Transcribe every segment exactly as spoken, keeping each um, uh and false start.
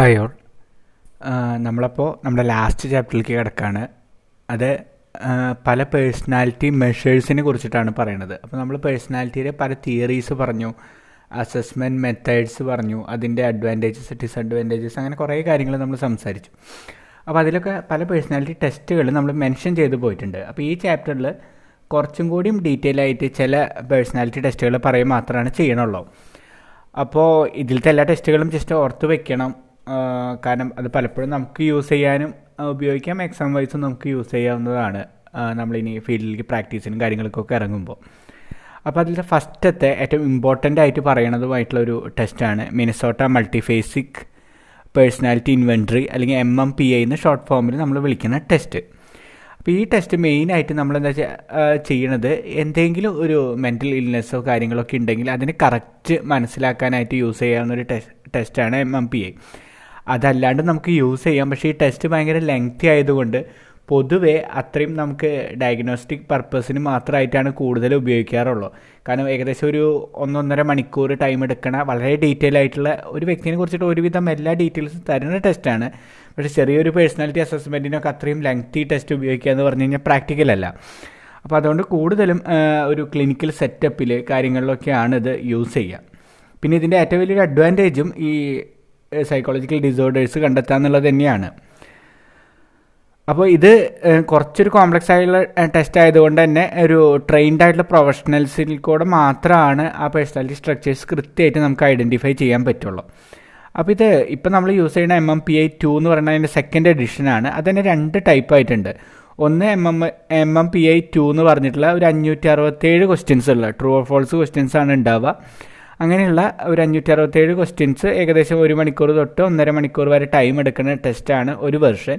പയോർ നമ്മളപ്പോൾ നമ്മുടെ ലാസ്റ്റ് ചാപ്റ്ററിലേക്ക് കിടക്കുകയാണ്. അത് പല പേഴ്സണാലിറ്റി മെഷേഴ്സിനെ കുറിച്ചിട്ടാണ് പറയണത്. അപ്പോൾ നമ്മൾ പേഴ്സണാലിറ്റിയുടെ പല തിയറീസ് പറഞ്ഞു, അസസ്മെൻറ്റ് മെത്തേഡ്സ് പറഞ്ഞു, അതിൻ്റെ അഡ്വാൻറ്റേജസ് ഡിസഡ്വാൻറ്റേജസ് അങ്ങനെ കുറേ കാര്യങ്ങൾ നമ്മൾ സംസാരിച്ചു. അപ്പോൾ അതിലൊക്കെ പല പേഴ്സണാലിറ്റി ടെസ്റ്റുകൾ നമ്മൾ മെൻഷൻ ചെയ്ത് പോയിട്ടുണ്ട്. അപ്പോൾ ഈ ചാപ്റ്ററിൽ കുറച്ചും കൂടിയും ഡീറ്റെയിൽ ആയിട്ട് ചില പേഴ്സണാലിറ്റി ടെസ്റ്റുകൾ പറയുക മാത്രമാണ് ചെയ്യണുള്ളൂ. അപ്പോൾ ഇതിലത്തെ എല്ലാ ടെസ്റ്റുകളും ജസ്റ്റ് ഓർത്ത് വയ്ക്കണം, കാരണം അത് പലപ്പോഴും നമുക്ക് യൂസ് ചെയ്യാനും ഉപയോഗിക്കാം, എക്സാം വൈസും നമുക്ക് യൂസ് ചെയ്യാവുന്നതാണ് നമ്മളിനി ഫീൽഡിലേക്ക് പ്രാക്ടീസിനും കാര്യങ്ങൾക്കൊക്കെ ഇറങ്ങുമ്പോൾ. അപ്പോൾ അതിൽ ഫസ്റ്റത്തെ ഏറ്റവും ഇമ്പോർട്ടൻ്റ് ആയിട്ട് പറയണതുമായിട്ടുള്ളൊരു ടെസ്റ്റാണ് മിനസോട്ട മൾട്ടിഫേസിക് പേഴ്സണാലിറ്റി ഇൻവെൻട്രി, അല്ലെങ്കിൽ എം എം പി ഐ എന്ന് ഷോർട്ട് ഫോമിൽ നമ്മൾ വിളിക്കുന്ന ടെസ്റ്റ്. അപ്പോൾ ഈ ടെസ്റ്റ് മെയിനായിട്ട് നമ്മളെന്താ ചെയ്യണത്, എന്തെങ്കിലും ഒരു മെൻ്റൽ ഇൽനെസ്സോ കാര്യങ്ങളൊക്കെ ഉണ്ടെങ്കിൽ അതിന് കറക്റ്റ് മനസ്സിലാക്കാനായിട്ട് യൂസ് ചെയ്യാവുന്നൊരു ടെസ്റ്റ് ടെസ്റ്റാണ് എം എം പി ഐ. അതല്ലാണ്ട് നമുക്ക് യൂസ് ചെയ്യാം, പക്ഷേ ഈ ടെസ്റ്റ് ഭയങ്കര ലെങ്തി ആയതുകൊണ്ട് പൊതുവേ അത്രയും നമുക്ക് ഡയഗ്നോസ്റ്റിക് പർപ്പസിന് മാത്രമായിട്ടാണ് കൂടുതൽ ഉപയോഗിക്കാറുള്ളൂ. കാരണം ഏകദേശം ഒരു ഒന്നൊന്നര മണിക്കൂർ ടൈം എടുക്കണ വളരെ ഡീറ്റെയിൽ ആയിട്ടുള്ള, ഒരു വ്യക്തിനെ കുറിച്ചിട്ട് ഒരുവിധം എല്ലാ ഡീറ്റെയിൽസും തരുന്ന ടെസ്റ്റാണ്. പക്ഷേ ചെറിയൊരു പേഴ്സണാലിറ്റി അസസ്മെൻറ്റിനൊക്കെ അത്രയും ലെങ്തി ടെസ്റ്റ് ഉപയോഗിക്കുക എന്ന് പറഞ്ഞു കഴിഞ്ഞാൽ പ്രാക്ടിക്കലല്ല. അപ്പോൾ അതുകൊണ്ട് കൂടുതലും ഒരു ക്ലിനിക്കൽ സെറ്റപ്പിൽ കാര്യങ്ങളിലൊക്കെയാണ് ഇത് യൂസ് ചെയ്യുക. പിന്നെ ഇതിൻ്റെ ഏറ്റവും വലിയൊരു അഡ്വാൻറ്റേജും ഈ സൈക്കോളജിക്കൽ ഡിസോർഡേഴ്സ് കണ്ടെത്തുക എന്നുള്ളത് തന്നെയാണ്. അപ്പോൾ ഇത് കുറച്ചൊരു കോംപ്ലക്സ് ആയിട്ടുള്ള ടെസ്റ്റ് ആയതുകൊണ്ട് തന്നെ ഒരു ട്രെയിൻഡ് ആയിട്ടുള്ള പ്രൊഫഷണൽസിൽ കൂടെ മാത്രമാണ് ആ പേഴ്സണാലിറ്റി സ്ട്രക്ചേഴ്സ് കൃത്യമായിട്ട് നമുക്ക് ഐഡൻറ്റിഫൈ ചെയ്യാൻ പറ്റുള്ളൂ. അപ്പോൾ ഇത് ഇപ്പോൾ നമ്മൾ യൂസ് ചെയ്യുന്ന M M P I two എന്ന് പറഞ്ഞാൽ അതിൻ്റെ സെക്കൻഡ് എഡിഷനാണ്. അതിന് രണ്ട് ടൈപ്പായിട്ടുണ്ട്. ഒന്ന് M M M M P I two എന്ന് പറഞ്ഞിട്ടുള്ള ഒരു അഞ്ഞൂറ്റി അറുപത്തേഴ് ക്വസ്റ്റ്യൻസ് ഉള്ള ട്രൂ ഓർ ഫോൾസ് ക്വസ്റ്റ്യൻസ് ആണ് ഉണ്ടാവുക. അങ്ങനെയുള്ള ഒരു അഞ്ഞൂറ്റി അറുപത്തേഴ് ക്വസ്റ്റ്യൻസ് ഏകദേശം ഒരു മണിക്കൂർ തൊട്ട് ഒന്നര മണിക്കൂർ വരെ ടൈം എടുക്കുന്ന ടെസ്റ്റാണ് ഒരു വെർഷൻ.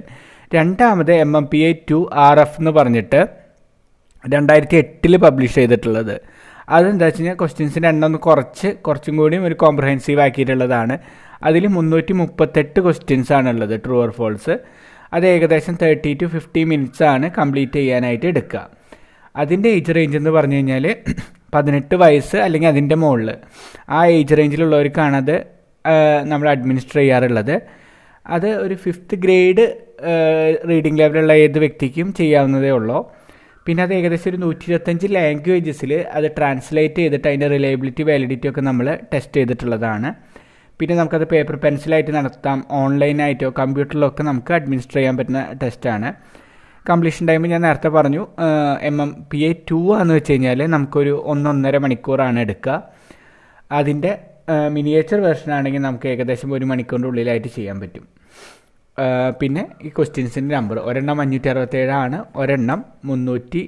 രണ്ടാമത് M M P I two R F എന്ന് പറഞ്ഞിട്ട് രണ്ടായിരത്തി എട്ടിൽ പബ്ലിഷ് ചെയ്തിട്ടുള്ളത്. അതെന്താ വെച്ച് കഴിഞ്ഞാൽ ക്വസ്റ്റ്യൻസിൻ്റെ എണ്ണം ഒന്ന് കുറച്ച് കുറച്ചും കൂടിയും ഒരു കോംപ്രഹെൻസീവ് ആക്കിയിട്ടുള്ളതാണ്. അതിൽ മുന്നൂറ്റി മുപ്പത്തെട്ട് ക്വസ്റ്റ്യൻസ് ആണുള്ളത് ട്രൂ ഓർ ഫോൾസ്. അത് ഏകദേശം തേർട്ടി ടു ഫിഫ്റ്റി മിനിറ്റ്സ് ആണ് കംപ്ലീറ്റ് ചെയ്യാനായിട്ട് എടുക്കുക. അതിൻ്റെ ഏജ് റേഞ്ച് എന്ന് പറഞ്ഞു കഴിഞ്ഞാൽ പതിനെട്ട് വയസ്സ് അല്ലെങ്കിൽ അതിൻ്റെ മുകളിൽ, ആ ഏജ് റേഞ്ചിലുള്ളവർക്കാണത് നമ്മൾ അഡ്മിനിസ്റ്റർ ചെയ്യാറുള്ളത്. അത് ഒരു ഫിഫ്ത്ത് ഗ്രേഡ് റീഡിംഗ് ലെവലുള്ള ഏത് വ്യക്തിക്കും ചെയ്യാവുന്നതേ ഉള്ളൂ. പിന്നെ അത് ഏകദേശം ഒരു നൂറ്റി ഇരുപത്തഞ്ച് ലാംഗ്വേജസിൽ അത് ട്രാൻസ്ലേറ്റ് ചെയ്തിട്ട് അതിൻ്റെ റിലയബിലിറ്റി വാലിഡിറ്റി ഒക്കെ നമ്മൾ ടെസ്റ്റ് ചെയ്തിട്ടുള്ളതാണ്. പിന്നെ നമുക്കത് പേപ്പർ പെൻസിലായിട്ട് നടത്താം, ഓൺലൈനായിട്ടോ കമ്പ്യൂട്ടറിലൊക്കെ നമുക്ക് അഡ്മിനിസ്റ്റർ ചെയ്യാൻ പറ്റുന്ന ടെസ്റ്റാണ്. കംപ്ലീഷൻ ടൈം ഞാൻ നേരത്തെ പറഞ്ഞു M M P A two ആണെന്ന് വെച്ച് കഴിഞ്ഞാൽ നമുക്കൊരു ഒന്നൊന്നര മണിക്കൂറാണ് എടുക്കുക. അതിൻ്റെ മിനിയേച്ചർ വേർഷനാണെങ്കിൽ നമുക്ക് ഏകദേശം ഒരു മണിക്കൂറിൻ്റെ ഉള്ളിലായിട്ട് ചെയ്യാൻ പറ്റും. പിന്നെ ഈ ക്വസ്റ്റ്യൻസിൻ്റെ നമ്പർ ഒരെണ്ണം അഞ്ഞൂറ്റി അറുപത്തേഴാണ്, ഒരെണ്ണം മുന്നൂറ്റി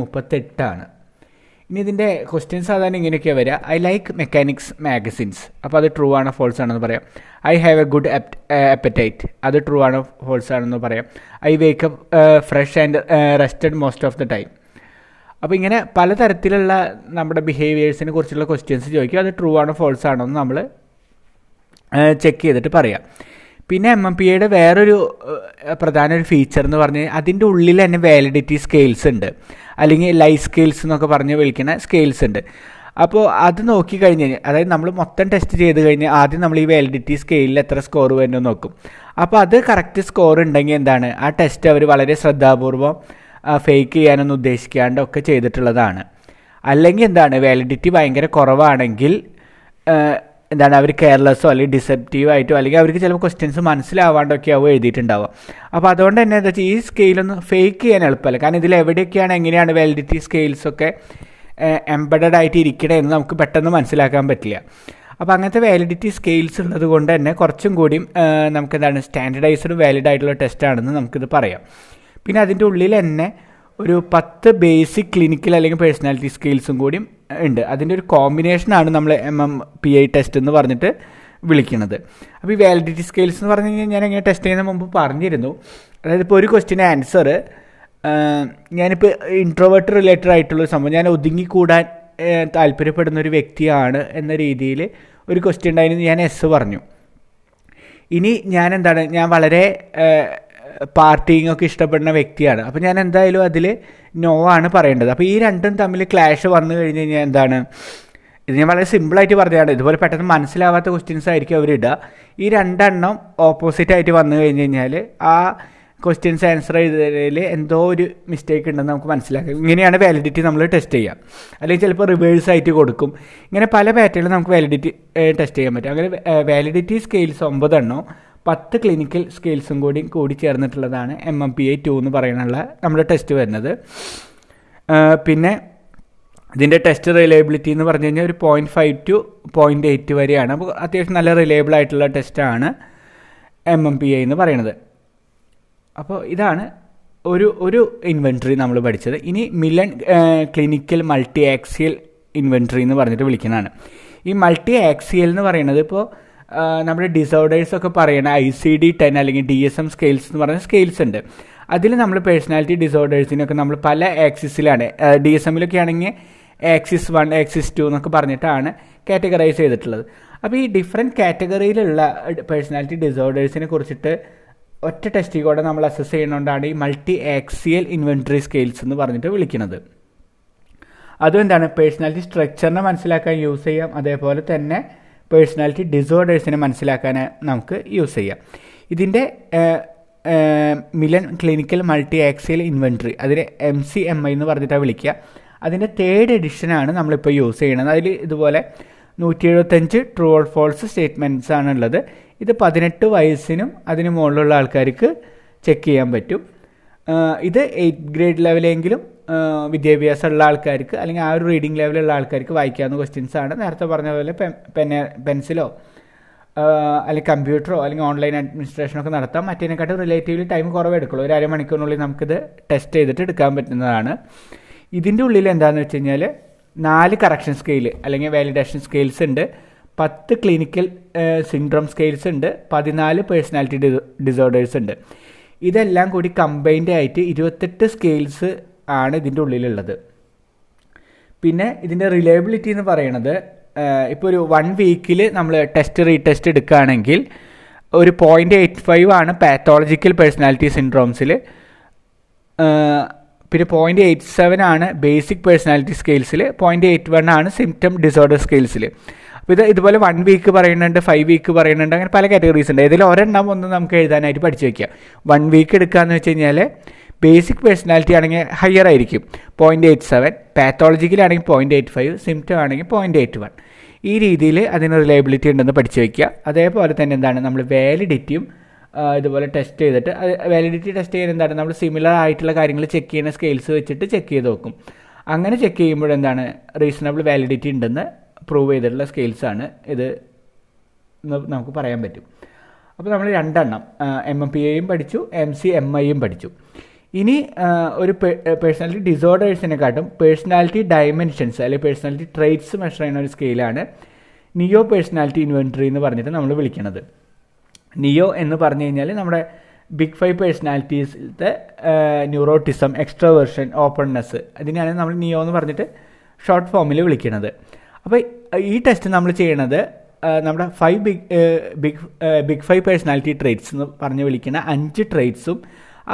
മുപ്പത്തെട്ടാണ്. ഇനി ഇതിൻ്റെ ക്വസ്റ്റ്യൻസ് സാധാരണ ഇങ്ങനെയൊക്കെയാണ് വരിക. ഐ ലൈക്ക് മെക്കാനിക്സ് മാഗസിൻസ്, അപ്പോൾ അത് ട്രൂ ആണോ ഫോൾസ് ആണെന്ന് പറയാം. I have a good appetite, അത് ട്രൂ ആണോ ഫോൾസ് ആണെന്ന് പറയാം. I wake up fresh and rested most of the time. അപ്പോൾ ഇങ്ങനെ പലതരത്തിലുള്ള നമ്മുടെ ബിഹേവിയേഴ്സിനെ കുറിച്ചുള്ള ക്വസ്റ്റ്യൻസ് ചോദിക്കും. അത് ട്രൂ ആണോ ഫോൾസ് ആണോ എന്ന് നമ്മൾ ചെക്ക് ചെയ്തിട്ട് പറയാം. പിന്നെ എം എം പി ഐയുടെ വേറൊരു പ്രധാന ഒരു ഫീച്ചർ എന്ന് പറഞ്ഞാൽ അതിൻ്റെ ഉള്ളിൽ തന്നെ വാലിഡിറ്റി സ്കെയിൽസ് ഉണ്ട്, അല്ലെങ്കിൽ ലൈഫ് സ്കെയിൽസ് എന്നൊക്കെ പറഞ്ഞ് വിളിക്കുന്ന സ്കെയിൽസ് ഉണ്ട്. അപ്പോൾ അത് നോക്കിക്കഴിഞ്ഞ് കഴിഞ്ഞാൽ, അതായത് നമ്മൾ മൊത്തം ടെസ്റ്റ് ചെയ്ത് കഴിഞ്ഞാൽ ആദ്യം നമ്മൾ ഈ വാലിഡിറ്റി സ്കെയിലിൽ എത്ര സ്കോർ വരുമെന്ന് നോക്കും. അപ്പോൾ അത് കറക്റ്റ് സ്കോർ ഉണ്ടെങ്കിൽ എന്താണ്, ആ ടെസ്റ്റ് അവർ വളരെ ശ്രദ്ധാപൂർവം ഫേക്ക് ചെയ്യാനൊന്നും ഉദ്ദേശിക്കാണ്ടൊക്കെ ചെയ്തിട്ടുള്ളതാണ്. അല്ലെങ്കിൽ എന്താണ്, വാലിഡിറ്റി ഭയങ്കര കുറവാണെങ്കിൽ എന്താണ്, അവർ കെയർലെസ്സോ അല്ലെങ്കിൽ ഡിസെപ്റ്റീവായിട്ടോ അല്ലെങ്കിൽ അവർക്ക് ചിലപ്പോൾ ക്വസ്റ്റ്യൻസ് മനസ്സിലാവാണ്ടൊക്കെയാവും എഴുതിയിട്ടുണ്ടാവുക. അപ്പോൾ അതുകൊണ്ട് തന്നെ എന്താ വെച്ചാൽ ഈ സ്കെയിലൊന്നും ഫേക്ക് ചെയ്യാൻ എളുപ്പമല്ല. കാരണം ഇതിൽ എവിടെയൊക്കെയാണ്, എങ്ങനെയാണ് വാലിഡിറ്റി സ്കെയിൽസൊക്കെ എംബഡഡ് ആയിട്ട് ഇരിക്കണമെന്ന് നമുക്ക് പെട്ടെന്ന് മനസ്സിലാക്കാൻ പറ്റില്ല. അപ്പോൾ അങ്ങനത്തെ വാലിഡിറ്റി സ്കെയിൽസ് ഉള്ളത് കൊണ്ട് തന്നെ കുറച്ചും കൂടിയും നമുക്ക് എന്താണ്, സ്റ്റാൻഡേർഡൈസ്ഡ് വാലിഡ് ആയിട്ടുള്ള ടെസ്റ്റാണെന്ന് നമുക്കിത് പറയാം. പിന്നെ അതിൻ്റെ ഉള്ളിൽ തന്നെ ഒരു പത്ത് ബേസിക് ക്ലിനിക്കൽ അല്ലെങ്കിൽ പേഴ്സണാലിറ്റി സ്കെയിൽസും കൂടിയും ഉണ്ട്. അതിൻ്റെ ഒരു കോമ്പിനേഷനാണ് നമ്മൾ M M P I test എന്ന് പറഞ്ഞിട്ട് വിളിക്കുന്നത്. അപ്പോൾ ഈ വാലിഡിറ്റി സ്കെയിൽസ് എന്ന് പറഞ്ഞു കഴിഞ്ഞാൽ ഞാൻ ഇങ്ങനെ ടെസ്റ്റ് ചെയ്യുന്ന മുമ്പ് പറഞ്ഞിരുന്നു. അതായത് ഇപ്പോൾ ഒരു ക്വസ്റ്റിൻ്റെ ആൻസർ, ഞാനിപ്പോൾ ഇൻട്രോവേർട്ട് റിലേറ്റഡ് ആയിട്ടുള്ളൊരു സംഭവം, ഞാൻ ഒതുങ്ങിക്കൂടാൻ താല്പര്യപ്പെടുന്നൊരു വ്യക്തിയാണ് എന്ന രീതിയിൽ ഒരു ക്വസ്റ്റ്യൻ ഉണ്ടായിരുന്നു. ഞാൻ എസ് പറഞ്ഞു. ഇനി ഞാൻ എന്താണ്, ഞാൻ വളരെ പാർട്ടിങ് ഒക്കെ ഇഷ്ടപ്പെടുന്ന വ്യക്തിയാണ്. അപ്പോൾ ഞാൻ എന്തായാലും അതിൽ നോ ആണ് പറയേണ്ടത്. അപ്പോൾ ഈ രണ്ടും തമ്മിൽ ക്ലാഷ് വന്നു കഴിഞ്ഞ് കഴിഞ്ഞാൽ എന്താണ്, ഇത് ഞാൻ വളരെ സിമ്പിളായിട്ട് പറഞ്ഞതാണ്. ഇതുപോലെ പെട്ടെന്ന് മനസ്സിലാവാത്ത ക്വസ്റ്റ്യൻസ് ആയിരിക്കും അവരിടുക. ഈ രണ്ടെണ്ണം ഓപ്പോസിറ്റായിട്ട് വന്നു കഴിഞ്ഞ് കഴിഞ്ഞാൽ ആ ക്വസ്റ്റ്യൻസ് ആൻസർ ചെയ്തതിൽ എന്തോ ഒരു മിസ്റ്റേക്ക് ഉണ്ടെന്ന് നമുക്ക് മനസ്സിലാക്കാം. ഇങ്ങനെയാണ് വാലിഡിറ്റി നമ്മൾ ടെസ്റ്റ് ചെയ്യുക. അല്ലെങ്കിൽ ചിലപ്പോൾ റിവേഴ്സായിട്ട് കൊടുക്കും. ഇങ്ങനെ പല പാറ്റേണിൽ നമുക്ക് വാലിഡിറ്റി ടെസ്റ്റ് ചെയ്യാൻ പറ്റും. അങ്ങനെ വാലിഡിറ്റി സ്കെയിൽസ് ഒമ്പതെണ്ണോ പത്ത് ക്ലിനിക്കൽ സ്കെയിൽസും കൂടി കൂടി ചേർന്നിട്ടുള്ളതാണ് M M P I two എന്ന് പറയാനുള്ള നമ്മുടെ ടെസ്റ്റ് വരുന്നത്. പിന്നെ ഇതിൻ്റെ ടെസ്റ്റ് റിലയബിലിറ്റി എന്ന് പറഞ്ഞു കഴിഞ്ഞാൽ ഒരു point five to point eight വരെയാണ്. അപ്പോൾ അത്യാവശ്യം നല്ല റിലയബിൾ ആയിട്ടുള്ള ടെസ്റ്റാണ് എം എം പി ഐ എന്ന് പറയുന്നത്. അപ്പോൾ ഇതാണ് ഒരു ഒരു ഇൻവെൻട്രി നമ്മൾ പഠിച്ചത്. ഇനി മില്ലൺ ക്ലിനിക്കൽ മൾട്ടിയാക്സിയൽ ഇൻവെൻട്രി എന്ന് പറഞ്ഞിട്ട് വിളിക്കുന്നതാണ്. ഈ മൾട്ടിയാക്സിയൽ എന്ന് പറയുന്നത് ഇപ്പോൾ നമ്മുടെ ഡിസോർഡേഴ്സൊക്കെ പറയണ ഐ സി ഡി ടെൻ അല്ലെങ്കിൽ ഡി എസ് എം സ്കെയിൽസ് എന്ന് പറയുന്ന സ്കെയിൽസ് ഉണ്ട്. അതിൽ നമ്മൾ പേഴ്സണാലിറ്റി ഡിസോർഡേഴ്സിനൊക്കെ നമ്മൾ പല ആക്സിസിലാണ്, ഡി എസ് എമ്മിലൊക്കെ ആണെങ്കിൽ ആക്സിസ് വൺ ആക്സിസ് ടു എന്നൊക്കെ പറഞ്ഞിട്ടാണ് കാറ്റഗറൈസ് ചെയ്തിട്ടുള്ളത്. അപ്പോൾ ഈ ഡിഫറെൻറ്റ് കാറ്റഗറിയിലുള്ള പേഴ്സണാലിറ്റി ഡിസോർഡേഴ്സിനെ കുറിച്ചിട്ട് ഒറ്റ ടെസ്റ്റിൽ കൂടെ നമ്മൾ അസസ് ചെയ്യുന്നതുകൊണ്ടാണ് ഈ മൾട്ടി ആക്സിയൽ ഇൻവെൻട്രി സ്കെയിൽസ് എന്ന് പറഞ്ഞിട്ട് വിളിക്കുന്നത്. അതും എന്താണ്, പേഴ്സണാലിറ്റി സ്ട്രക്ചറിനെ മനസ്സിലാക്കാൻ യൂസ് ചെയ്യാം. അതേപോലെ തന്നെ പേഴ്സണാലിറ്റി ഡിസോർഡേഴ്സിനെ മനസ്സിലാക്കാൻ നമുക്ക് യൂസ് ചെയ്യാം. ഇതിൻ്റെ Millon clinical multi axial inventory, അതിന് എം സി എം ഐ എന്ന് പറഞ്ഞിട്ടാണ് വിളിക്കുക. അതിൻ്റെ തേർഡ് എഡിഷനാണ് നമ്മളിപ്പോൾ യൂസ് ചെയ്യണത്. അതിൽ ഇതുപോലെ നൂറ്റി എഴുപത്തഞ്ച് ട്രൂ ഓർ ഫോൾസ് സ്റ്റേറ്റ്മെൻറ്റ്സ് ആണുള്ളത്. ഇത് പതിനെട്ട് വയസ്സിനും അതിന് മുകളിലുള്ള ആൾക്കാർക്ക് ചെക്ക് ചെയ്യാൻ പറ്റും. ഇത് എയ്ത്ത് ഗ്രേഡ് ലെവലെങ്കിലും വിദ്യാഭ്യാസമുള്ള ആൾക്കാർക്ക് അല്ലെങ്കിൽ ആ ഒരു റീഡിംഗ് ലെവലുള്ള ആൾക്കാർക്ക് വായിക്കാവുന്ന ക്വസ്റ്റ്യൻസാണ്. നേരത്തെ പറഞ്ഞ പോലെ പെ പെന് പെൻസിലോ അല്ലെങ്കിൽ കമ്പ്യൂട്ടറോ അല്ലെങ്കിൽ ഓൺലൈൻ അഡ്മിനിസ്ട്രേഷനൊക്കെ നടത്താം. മറ്റേതിനെക്കാട്ടും റിലേറ്റീവ്ലി ടൈം കുറവെടുക്കുള്ളൂ. ഒരു അരമണിക്കൂറിനുള്ളിൽ നമുക്കിത് ടെസ്റ്റ് ചെയ്തിട്ട് എടുക്കാൻ പറ്റുന്നതാണ്. ഇതിൻ്റെ ഉള്ളിൽ എന്താണെന്ന് വെച്ച് കഴിഞ്ഞാൽ നാല് കറക്ഷൻ സ്കെയിൽ അല്ലെങ്കിൽ വാലിഡേഷൻ സ്കെയിൽസ് ഉണ്ട്, പത്ത് ക്ലിനിക്കൽ സിൻഡ്രോം സ്കെയിൽസ് ഉണ്ട്, പതിനാല് പേഴ്സണാലിറ്റി ഡി ഡിസോർഡേഴ്സ് ഉണ്ട്. ഇതെല്ലാം കൂടി കമ്പൈൻഡ് ആയിട്ട് ഇരുപത്തെട്ട് സ്കെയിൽസ് ആണ് ഇതിൻ്റെ ഉള്ളിലുള്ളത്. പിന്നെ ഇതിൻ്റെ റിലയബിലിറ്റി എന്ന് പറയണത് ഇപ്പോൾ ഒരു വൺ വീക്കിൽ നമ്മൾ ടെസ്റ്റ് റീടെസ്റ്റ് എടുക്കുകയാണെങ്കിൽ ഒരു പോയിൻറ്റ് എയ്റ്റ് ഫൈവ് ആണ് പാത്തോളജിക്കൽ പേഴ്സണാലിറ്റി സിൻഡ്രോംസിൽ. പിന്നെ പോയിൻറ്റ് എയ്റ്റ് സെവൻ ആണ് ബേസിക് പേഴ്സണാലിറ്റി സ്കെയിൽസിൽ. പോയിൻറ്റ് എയ്റ്റ് വൺ ആണ് സിംറ്റം ഡിസോർഡർ സ്കെയിൽസിൽ. അപ്പോൾ ഇത് ഇതുപോലെ വൺ വീക്ക് പറയുന്നുണ്ട്, ഫൈവ് വീക്ക് പറയുന്നുണ്ട്, അങ്ങനെ പല കാറ്റഗറീസ് ഉണ്ട്. ഇതിൽ ഒരെണ്ണം ഒന്ന് നമുക്ക് എഴുതാനായിട്ട് പഠിച്ചു വയ്ക്കുക. വൺ വീക്ക് എടുക്കുകയെന്ന് വെച്ച് കഴിഞ്ഞാൽ ബേസിക് പേഴ്സണാലിറ്റി ആണെങ്കിൽ ഹയർ ആയിരിക്കും, പോയിൻറ്റ് എയ്റ്റ് സെവൻ, പാത്തോളജിക്കലാണെങ്കിൽ പോയിൻറ്റ് എയ്റ്റ് ഫൈവ്, സിംറ്റം ആണെങ്കിൽ പോയിൻറ്റ് എയ്റ്റ് വൺ. ഈ രീതിയിൽ അതിന് റിലയബിലിറ്റി ഉണ്ടെന്ന് പഠിച്ചു വയ്ക്കുക. അതേപോലെ തന്നെ എന്താണ്, നമ്മൾ വാലിഡിറ്റിയും ഇതുപോലെ ടെസ്റ്റ് ചെയ്തിട്ട് അത് വാലിഡിറ്റി ടെസ്റ്റ് ചെയ്യാൻ എന്താണ്, നമ്മൾ സിമിലർ ആയിട്ടുള്ള കാര്യങ്ങൾ ചെക്ക് ചെയ്യുന്ന സ്കെയിൽസ് വെച്ചിട്ട് ചെക്ക് ചെയ്ത് നോക്കും. അങ്ങനെ ചെക്ക് ചെയ്യുമ്പോഴെന്താണ്, റീസണബിൾ വാലിഡിറ്റി ഉണ്ടെന്ന് പ്രൂവ് ചെയ്തിട്ടുള്ള സ്കെയിൽസാണ് ഇത് നമുക്ക് പറയാൻ പറ്റും. അപ്പോൾ നമ്മൾ രണ്ടെണ്ണം എം എം പി എയും പഠിച്ചു, എം സി എം ഐയും പഠിച്ചു. ഇനി ഒരു പേഴ്സണാലിറ്റി ഡിസോർഡേഴ്സിനെക്കാട്ടും പേഴ്സണാലിറ്റി ഡയമെൻഷൻസ് അല്ലെങ്കിൽ പേഴ്സണാലിറ്റി ട്രെയ്റ്റ്സ് മെഷർ ചെയ്യുന്ന ഒരു സ്കെയിലാണ് നിയോ പേഴ്സണാലിറ്റി ഇൻവെൻട്രി എന്ന് പറഞ്ഞിട്ട് നമ്മൾ വിളിക്കുന്നത്. നിയോ എന്ന് പറഞ്ഞു കഴിഞ്ഞാൽ നമ്മുടെ ബിഗ് ഫൈവ് പേഴ്സണാലിറ്റീസിലത്തെ ന്യൂറോട്ടിസം, എക്സ്ട്രോവേർഷൻ, ഓപ്പൺനെസ്, അതിനാണ് നമ്മൾ നിയോ എന്ന് പറഞ്ഞിട്ട് ഷോർട്ട് ഫോമിൽ വിളിക്കുന്നത്. അപ്പോൾ ഈ ടെസ്റ്റ് നമ്മൾ ചെയ്യണത് നമ്മുടെ five big big big five personality traits എന്ന് പറഞ്ഞ് വിളിക്കുന്ന അഞ്ച് ട്രെയ്റ്റ്സും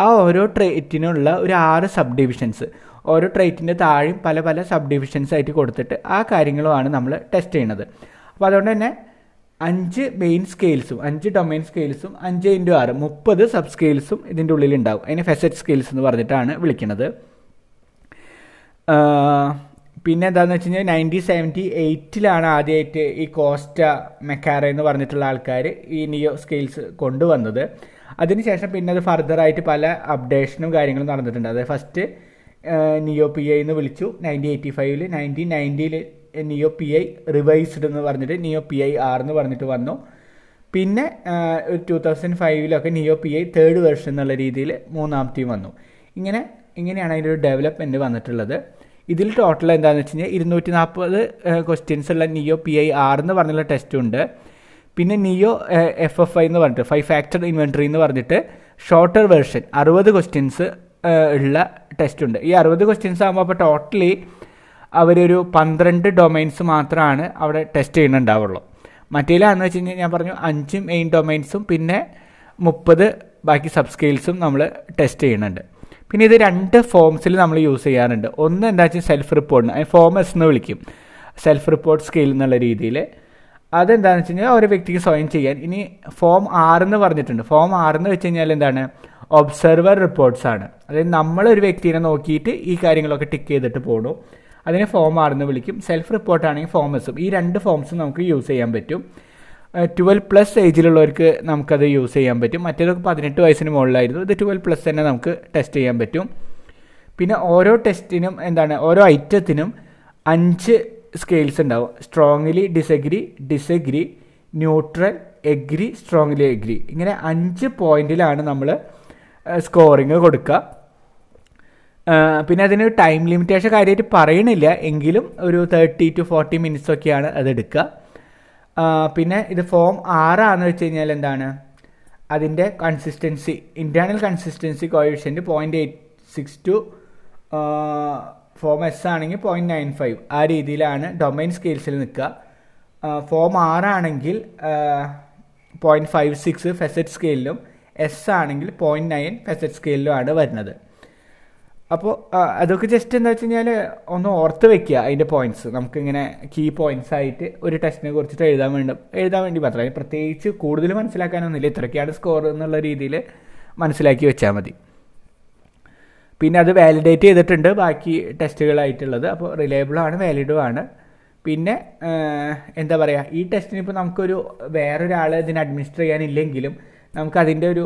ആ ഓരോ ട്രെയ്റ്റിനുള്ള ഒരു ആറ് സബ് ഡിവിഷൻസ്, ഓരോ ട്രെയ്റ്റിൻ്റെ താഴെയും പല പല സബ് ഡിവിഷൻസ് ആയിട്ട് കൊടുത്തിട്ട് ആ കാര്യങ്ങളുമാണ് നമ്മൾ ടെസ്റ്റ് ചെയ്യണത്. അപ്പോൾ അതുകൊണ്ട് തന്നെ അഞ്ച് മെയിൻ സ്കെയിൽസും അഞ്ച് ഡൊമൈൻ സ്കെയിൽസും അഞ്ച് ഇൻറ്റു ആറ് മുപ്പത് സബ് സ്കെയിൽസും ഇതിൻ്റെ ഉള്ളിലുണ്ടാവും. അതിന് ഫെസറ്റ് സ്കെയിൽസ് എന്ന് പറഞ്ഞിട്ടാണ് വിളിക്കുന്നത്. പിന്നെ എന്താണെന്ന് വെച്ച് കഴിഞ്ഞാൽ നയൻറ്റീൻ സെവൻറ്റി എയ്റ്റിലാണ് ആദ്യമായിട്ട് ഈ കോസ്റ്റ മെക്കാറ എന്ന് പറഞ്ഞിട്ടുള്ള ആൾക്കാർ ഈ നിയോ സ്കെയിൽസ് കൊണ്ടുവന്നത്. അതിനുശേഷം പിന്നെ അത് ഫർദറായിട്ട് പല അപ്ഡേഷനും കാര്യങ്ങളും നടന്നിട്ടുണ്ട്. അതായത് ഫസ്റ്റ് നിയോ പി ഐ എന്ന് വിളിച്ചു നയൻറ്റീൻ എയ്റ്റി ഫൈവില്. നയൻറ്റീൻ നയൻറ്റിയിൽ നിയോ പി ഐ റിവൈസ്ഡ് എന്ന് പറഞ്ഞിട്ട് നിയോ പി ഐ ആർ എന്ന് പറഞ്ഞിട്ട് വന്നു. പിന്നെ ഒരു ടു തൗസൻഡ് ഫൈവിലൊക്കെ NEO P I third version എന്നുള്ള രീതിയിൽ മൂന്നാമത്തെയും വന്നു. ഇങ്ങനെ ഇങ്ങനെയാണ് അതിൻ്റെ ഒരു ഡെവലപ്മെൻറ്റ് വന്നിട്ടുള്ളത്. ഇതിൽ ടോട്ടൽ എന്താണെന്ന് വെച്ച് കഴിഞ്ഞാൽ ഇരുന്നൂറ്റി നാൽപ്പത് ക്വസ്റ്റ്യൻസ് ഉള്ള നിയോ പി ഐ ആർ എന്ന് പറഞ്ഞുള്ള ടെസ്റ്റുണ്ട്. പിന്നെ നിയോ എഫ് എഫ് ഐ എന്ന് പറഞ്ഞിട്ട് ഫൈവ് ഫാക്ടർ ഇൻവെൻട്രി എന്ന് പറഞ്ഞിട്ട് ഷോർട്ടർ വേർഷൻ അറുപത് ക്വസ്റ്റ്യൻസ് ഉള്ള ടെസ്റ്റുണ്ട്. ഈ അറുപത് ക്വസ്റ്റ്യൻസ് ആകുമ്പോൾ അപ്പോൾ ടോട്ടലി അവരൊരു പന്ത്രണ്ട് ഡൊമൈൻസ് മാത്രമാണ് അവിടെ ടെസ്റ്റ് ചെയ്യുന്നുണ്ടാവുള്ളൂ. മറ്റേലാന്ന് വെച്ച് കഴിഞ്ഞാൽ ഞാൻ പറഞ്ഞു അഞ്ച് മെയിൻ ഡൊമൈൻസും പിന്നെ മുപ്പത് ബാക്കി സബ് സ്കെയിൽസും നമ്മൾ ടെസ്റ്റ് ചെയ്യുന്നുണ്ട്. പിന്നെ ഇത് രണ്ട് ഫോംസിൽ നമ്മൾ യൂസ് ചെയ്യാറുണ്ട്. ഒന്ന് എന്താ വെച്ചാൽ സെൽഫ് റിപ്പോർട്ടിന്, ഫോം എസ് എന്ന് വിളിക്കും. സെൽഫ് റിപ്പോർട്ട് സ്കെയിൽ എന്നുള്ള രീതിയിൽ അതെന്താണെന്ന് വെച്ച് കഴിഞ്ഞാൽ ഒരു വ്യക്തിക്ക് സ്വയം ചെയ്യാൻ. ഇനി ഫോം ആറെന്ന് പറഞ്ഞിട്ടുണ്ട്. ഫോം ആറെന്ന് വെച്ച് കഴിഞ്ഞാൽ എന്താണ്, ഒബ്സർവർ റിപ്പോർട്ട്സ് ആണ്. അതായത് നമ്മളൊരു വ്യക്തിനെ നോക്കിയിട്ട് ഈ കാര്യങ്ങളൊക്കെ ടിക്ക് ചെയ്തിട്ട് പോകണം, അതിനെ ഫോം ആറെന്ന് വിളിക്കും. സെൽഫ് റിപ്പോർട്ടാണെങ്കിൽ ഫോം എസും. ഈ രണ്ട് ഫോംസും നമുക്ക് യൂസ് ചെയ്യാൻ പറ്റും. ട്വൽവ് പ്ലസ് ഏജിലുള്ളവർക്ക് നമുക്കത് യൂസ് ചെയ്യാൻ പറ്റും. മറ്റേതൊക്കെ പതിനെട്ട് വയസ്സിന് മുകളിലായിരുന്നു. ഇത് ട്വൽവ് പ്ലസ് തന്നെ നമുക്ക് ടെസ്റ്റ് ചെയ്യാൻ പറ്റും. പിന്നെ ഓരോ ടെസ്റ്റിനും എന്താണ്, ഓരോ ഐറ്റത്തിനും അഞ്ച് സ്കെയിൽസ് ഉണ്ടാവും. Strongly disagree, disagree, neutral, agree, strongly agree. ഇങ്ങനെ അഞ്ച് പോയിന്റിലാണ് നമ്മൾ സ്കോറിങ് കൊടുക്കുക. പിന്നെ അതിന് ടൈം ലിമിറ്റേഷൻ കാര്യമായിട്ട് പറയണില്ല, എങ്കിലും ഒരു തേർട്ടി ടു ഫോർട്ടി മിനിറ്റ്സ് ഒക്കെയാണ് അതെടുക്കുക. പിന്നെ ഇത് ഫോം ആറാന്ന് വെച്ച് കഴിഞ്ഞാൽ എന്താണ്, അതിൻ്റെ consistency, internal consistency coefficient point eight six to form S ആണെങ്കിൽ പോയിൻറ്റ് നയൻ ഫൈവ് ആ രീതിയിലാണ് ഡൊമൈൻ സ്കെയിൽസിൽ നിൽക്കുക. ഫോം ആറാണെങ്കിൽ പോയിൻറ്റ് ഫൈവ് സിക്സ് ഫെസറ്റ് സ്കെയിലിലും എസ് ആണെങ്കിൽ പോയിൻറ്റ് നയൻ ഫെസറ്റ് സ്കെയിലുമാണ് വരുന്നത്. അപ്പോൾ അതൊക്കെ ജസ്റ്റ് എന്താ വെച്ച് കഴിഞ്ഞാൽ ഒന്ന് ഓർത്ത് വെക്കുക. അതിൻ്റെ പോയിൻറ്റ്സ് നമുക്കിങ്ങനെ കീ പോയിൻറ്റ്സ് ആയിട്ട് ഒരു ടെസ്റ്റിനെ കുറിച്ചിട്ട് എഴുതാൻ വേണ്ടി എഴുതാൻ വേണ്ടി മാത്രം, അതിന് പ്രത്യേകിച്ച് കൂടുതൽ മനസ്സിലാക്കാനൊന്നുമില്ല. ഇത്രയ്ക്കാണ് സ്കോർ എന്നുള്ള രീതിയിൽ മനസ്സിലാക്കി വെച്ചാൽ മതി. പിന്നെ അത് വാലിഡേറ്റ് ചെയ്തിട്ടുണ്ട് ബാക്കി ടെസ്റ്റുകളായിട്ടുള്ളത്. അപ്പോൾ റിലയബിളാണ്, വാലിഡുമാണ്. പിന്നെ എന്താ പറയുക, ഈ ടെസ്റ്റിനിപ്പോൾ നമുക്കൊരു വേറൊരാൾ ഇതിന് അഡ്മിനിസ്റ്റർ ചെയ്യാനില്ലെങ്കിലും നമുക്കതിൻ്റെ ഒരു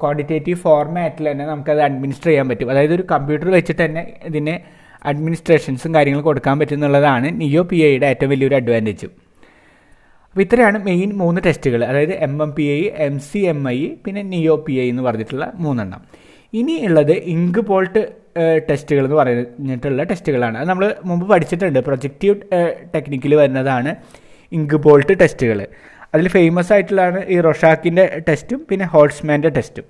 ക്വാണ്ടിറ്റേറ്റീവ് ഫോർമാറ്റിൽ തന്നെ നമുക്കത് അഡ്മിനിസ്റ്റർ ചെയ്യാൻ പറ്റും. അതായത് ഒരു കമ്പ്യൂട്ടർ വെച്ചിട്ട് തന്നെ ഇതിന് അഡ്മിനിസ്ട്രേഷൻസും കാര്യങ്ങൾ കൊടുക്കാൻ പറ്റും എന്നുള്ളതാണ് നിയോ പി ഐയുടെ ഏറ്റവും വലിയൊരു അഡ്വാൻറ്റേജും. അപ്പോൾ ഇത്രയാണ് മെയിൻ മൂന്ന് ടെസ്റ്റുകൾ. അതായത് M M P I, M C M I, പിന്നെ നിയോ പി ഐ എന്ന് പറഞ്ഞിട്ടുള്ള മൂന്നെണ്ണം. ഇനി ഉള്ളത് ഇങ്ക് ബോൾട്ട് ടെസ്റ്റുകൾ എന്ന് പറഞ്ഞിട്ടുള്ള ടെസ്റ്റുകളാണ്. അത് നമ്മൾ മുമ്പ് പഠിച്ചിട്ടുണ്ട്. പ്രൊജക്റ്റീവ് ടെക്നിക്കിൽ വരുന്നതാണ് ഇങ്ക് ബോൾട്ട് ടെസ്റ്റുകൾ. അതിൽ ഫേമസ് ആയിട്ടുള്ളതാണ് ഈ റോഷാക്കിൻ്റെ ടെസ്റ്റും പിന്നെ ഹോൾട്സ്മാൻ്റെ ടെസ്റ്റും.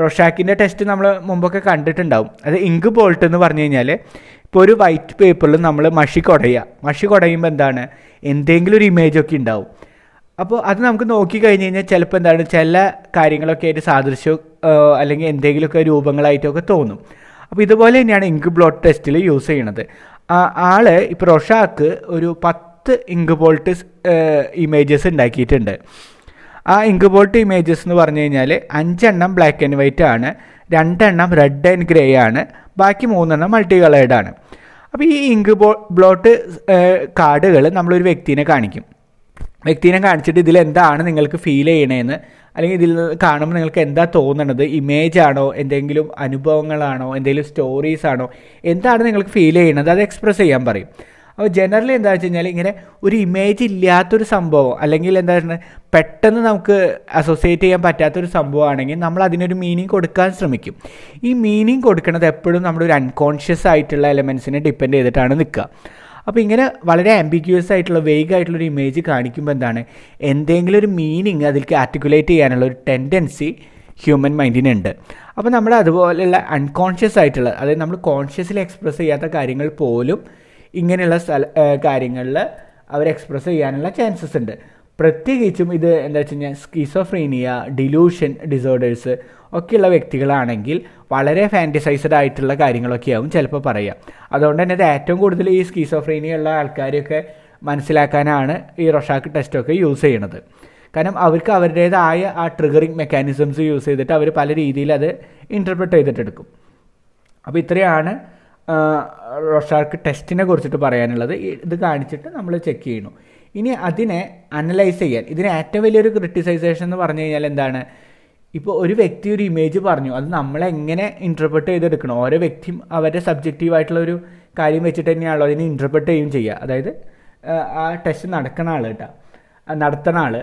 റോഷാക്കിൻ്റെ ടെസ്റ്റ് നമ്മൾ മുമ്പൊക്കെ കണ്ടിട്ടുണ്ടാവും. അത് ഇങ്ക് ബോൾട്ട് എന്ന് പറഞ്ഞു കഴിഞ്ഞാൽ ഇപ്പോൾ ഒരു വൈറ്റ് പേപ്പറിൽ നമ്മൾ മഷി കുടയുക. മഷി കുടയുമ്പോൾ എന്താണ്, എന്തെങ്കിലും ഒരു ഇമേജൊക്കെ ഉണ്ടാവും. അപ്പോൾ അത് നമുക്ക് നോക്കിക്കഴിഞ്ഞ് കഴിഞ്ഞാൽ ചിലപ്പോൾ എന്താണ്, ചില കാര്യങ്ങളൊക്കെ ആയിട്ട് സാദൃശ്യം അല്ലെങ്കിൽ എന്തെങ്കിലുമൊക്കെ രൂപങ്ങളായിട്ടൊക്കെ തോന്നും. അപ്പോൾ ഇതുപോലെ തന്നെയാണ് ഇങ്ക് ബോൾട്ട് ടെസ്റ്റിൽ യൂസ് ചെയ്യണത്. ആൾ ഇപ്പോൾ റോഷാക്ക് ഒരു പത്ത് ഇങ്ക് ബോൾട്ട് ഇമേജസ് ഉണ്ടാക്കിയിട്ടുണ്ട്. ആ ഇങ്ക് ബോൾട്ട് ഇമേജസ് എന്ന് പറഞ്ഞു കഴിഞ്ഞാൽ അഞ്ചെണ്ണം ബ്ലാക്ക് ആൻഡ് വൈറ്റ് ആണ്, രണ്ടെണ്ണം റെഡ് ആൻഡ് ഗ്രേ ആണ്, ബാക്കി മൂന്നെണ്ണം മൾട്ടി കളേർഡ് ആണ്. അപ്പോൾ ഈ ഇങ്ക് ബോ ബ്ലോട്ട് കാർഡുകൾ നമ്മളൊരു വ്യക്തിനെ കാണിക്കും. വ്യക്തിനെ കാണിച്ചിട്ട് ഇതിലെന്താണ് നിങ്ങൾക്ക് ഫീൽ ചെയ്യണേന്ന്, അല്ലെങ്കിൽ ഇതിൽ കാണുമ്പോൾ നിങ്ങൾക്ക് എന്താ തോന്നണത്, ഇമേജാണോ, എന്തെങ്കിലും അനുഭവങ്ങളാണോ, എന്തെങ്കിലും സ്റ്റോറീസാണോ, എന്താണ് നിങ്ങൾക്ക് ഫീൽ ചെയ്യണത്, അത് എക്സ്പ്രസ് ചെയ്യാൻ പറയും. അപ്പോൾ ജനറലി എന്താ വെച്ച് കഴിഞ്ഞാൽ ഇങ്ങനെ ഒരു ഇമേജ് ഇല്ലാത്തൊരു സംഭവം, അല്ലെങ്കിൽ എന്താ പറയുക പെട്ടെന്ന് നമുക്ക് അസോസിയേറ്റ് ചെയ്യാൻ പറ്റാത്തൊരു സംഭവമാണെങ്കിൽ നമ്മൾ അതിനൊരു മീനിങ് കൊടുക്കാൻ ശ്രമിക്കും. ഈ മീനിങ് കൊടുക്കുന്നത് എപ്പോഴും നമ്മുടെ ഒരു അൺകോൺഷ്യസ് ആയിട്ടുള്ള എലമെൻസിനെ ഡിപ്പെൻഡ് ചെയ്തിട്ടാണ് നിൽക്കുക. അപ്പോൾ ഇങ്ങനെ വളരെ ആംബിഗ്യൂസ് ആയിട്ടുള്ള വേഗ് ആയിട്ടുള്ളൊരു ഇമേജ് കാണിക്കുമ്പോൾ എന്താണ്, എന്തെങ്കിലും ഒരു മീനിങ് അതിലേക്ക് ആർട്ടിക്കുലേറ്റ് ചെയ്യാനുള്ള ഒരു ടെൻഡൻസി ഹ്യൂമൻ മൈൻഡിനുണ്ട്. അപ്പോൾ നമ്മൾ അതുപോലെയുള്ള അൺകോൺഷ്യസ് ആയിട്ടുള്ള, അതായത് നമ്മൾ കോൺഷ്യസിൽ എക്സ്പ്രസ് ചെയ്യാത്ത കാര്യങ്ങൾ പോലും ഇങ്ങനെയുള്ള സ്ഥല കാര്യങ്ങളിൽ അവർ എക്സ്പ്രസ് ചെയ്യാനുള്ള ചാൻസസ് ഉണ്ട്. പ്രത്യേകിച്ചും ഇത് എന്താ വെച്ച് കഴിഞ്ഞാൽ സ്കിസോഫ്രീനിയ, ഡിലൂഷൻ ഡിസോർഡേഴ്സ് ഒക്കെയുള്ള വ്യക്തികളാണെങ്കിൽ വളരെ ഫാൻറ്റസൈസ്ഡ് ആയിട്ടുള്ള കാര്യങ്ങളൊക്കെയാവും ചിലപ്പോൾ പറയുക. അതുകൊണ്ട് തന്നെ ഇത് ഏറ്റവും കൂടുതൽ ഈ സ്കിസോഫ്രീനിയ ഉള്ള ആൾക്കാരെയൊക്കെ മനസ്സിലാക്കാനാണ് ഈ റോഷാക്ക് ടെസ്റ്റൊക്കെ യൂസ് ചെയ്യണത്. കാരണം അവർക്ക് അവരുടേതായ ആ ട്രിഗറിങ് മെക്കാനിസംസ് യൂസ് ചെയ്തിട്ട് അവർ പല രീതിയിൽ അത് ഇൻ്റർപ്രറ്റ് ചെയ്തിട്ടെടുക്കും. അപ്പോൾ ഇത്രയാണ് റോഷാക്ക് ടെസ്റ്റിനെ കുറിച്ചിട്ട് പറയാനുള്ളത്. ഇത് കാണിച്ചിട്ട് നമ്മൾ ചെക്ക് ചെയ്യണു. ഇനി അതിനെ അനലൈസ് ചെയ്യാൻ, ഇതിന് ഏറ്റവും വലിയൊരു ക്രിട്ടിസൈസേഷൻ എന്ന് പറഞ്ഞു കഴിഞ്ഞാൽ എന്താണ്, ഇപ്പോൾ ഒരു വ്യക്തി ഒരു ഇമേജ് പറഞ്ഞു, അത് നമ്മളെങ്ങനെ ഇൻ്റർപ്രറ്റ് ചെയ്തെടുക്കണം. ഓരോ വ്യക്തിയും അവരുടെ സബ്ജക്റ്റീവായിട്ടുള്ളൊരു കാര്യം വെച്ചിട്ട് തന്നെയാണല്ലോ അതിനെ ഇൻ്റർപ്രറ്റ് ചെയ്യും ചെയ്യുക. അതായത് ആ ടെസ്റ്റ് നടക്കണ ആൾ കേട്ടോ, നടത്തണ ആൾ.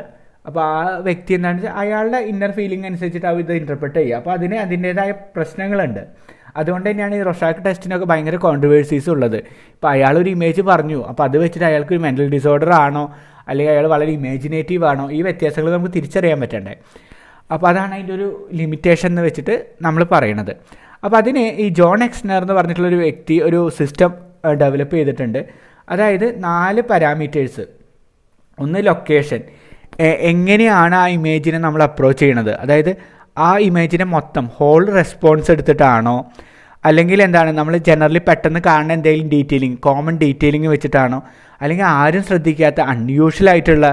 അപ്പോൾ ആ വ്യക്തി എന്താണെന്ന് വെച്ചാൽ അയാളുടെ ഇന്നർ ഫീലിംഗ് അനുസരിച്ചിട്ട് അവർ ഇത് ഇൻ്റർപ്രറ്റ് ചെയ്യുക. അപ്പോൾ അതിന് അതിൻ്റേതായ പ്രശ്നങ്ങളുണ്ട്. അതുകൊണ്ട് തന്നെയാണ് ഈ റോഷാക്ക് ടെസ്റ്റിനൊക്കെ ഭയങ്കര കോൺട്രവേഴ്സീസ് ഉള്ളത്. ഇപ്പോൾ അയാളൊരു ഇമേജ് പറഞ്ഞു, അപ്പോൾ അത് വെച്ചിട്ട് അയാൾക്ക് ഒരു മെൻ്റൽ ഡിസോർഡർ ആണോ, അല്ലെങ്കിൽ അയാൾ വളരെ ഇമേജിനേറ്റീവ് ആണോ, ഈ വ്യത്യാസങ്ങൾ നമുക്ക് തിരിച്ചറിയാൻ പറ്റണ്ടേ. അപ്പോൾ അതാണ് അതിൻ്റെ ഒരു ലിമിറ്റേഷൻ എന്ന് വെച്ചിട്ട് നമ്മൾ പറയണത്. അപ്പോൾ അതിന് ഈ ജോൺ എക്സ്നർ എന്ന് പറഞ്ഞിട്ടുള്ളൊരു വ്യക്തി ഒരു സിസ്റ്റം ഡെവലപ്പ് ചെയ്തിട്ടുണ്ട്. അതായത് നാല് പാരാമീറ്റേഴ്സ്. ഒന്ന് ലൊക്കേഷൻ, എങ്ങനെയാണ് ആ ഇമേജിനെ നമ്മൾ അപ്രോച്ച് ചെയ്യണത്. അതായത് ആ ഇമേജിനെ മൊത്തം ഹോൾ റെസ്പോൺസ് എടുത്തിട്ടാണോ, അല്ലെങ്കിൽ എന്താണ് നമ്മൾ ജനറലി പെട്ടെന്ന് കാണുന്ന എന്തെങ്കിലും ഡീറ്റെയിലിംഗ്, കോമൺ ഡീറ്റെയിലിംഗ് വെച്ചിട്ടാണോ, അല്ലെങ്കിൽ ആരും ശ്രദ്ധിക്കാത്ത അൺയൂഷ്വൽ ആയിട്ടുള്ള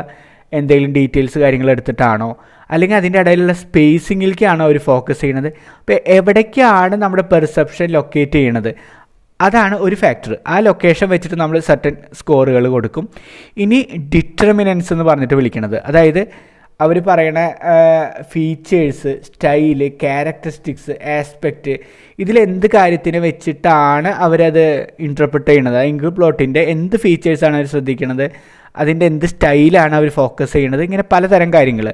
എന്തെങ്കിലും ഡീറ്റെയിൽസ് കാര്യങ്ങൾ എടുത്തിട്ടാണോ, അല്ലെങ്കിൽ അതിൻ്റെ ഇടയിലുള്ള സ്പേസിങ്ങിലേക്കാണോ അവർ ഫോക്കസ് ചെയ്യണത്. അപ്പോൾ എവിടേക്കാണ് നമ്മുടെ പെർസെപ്ഷൻ ലൊക്കേറ്റ് ചെയ്യണത്, അതാണ് ഒരു ഫാക്ടർ. ആ ലൊക്കേഷൻ വെച്ചിട്ട് നമ്മൾ സർട്ടൻ സ്കോറുകൾ കൊടുക്കും. ഇനി ഡിറ്റർമിനൻസ് എന്ന് പറഞ്ഞിട്ട് വിളിക്കണത്, അതായത് അവർ പറയണ ഫീച്ചേഴ്സ്, സ്റ്റൈല്, ക്യാരക്ടറിസ്റ്റിക്സ്, ആസ്പെക്റ്റ്, ഇതിലെന്ത് കാര്യത്തിന് വെച്ചിട്ടാണ് അവരത് ഇൻറ്റർപ്രിറ്റ് ചെയ്യണത്, ഇങ്ക് പ്ലോട്ടിൻ്റെ എന്ത് ഫീച്ചേഴ്സാണ് അവർ ശ്രദ്ധിക്കണത്, അതിൻ്റെ എന്ത് സ്റ്റൈലാണ് അവർ ഫോക്കസ് ചെയ്യണത്, ഇങ്ങനെ പലതരം കാര്യങ്ങൾ.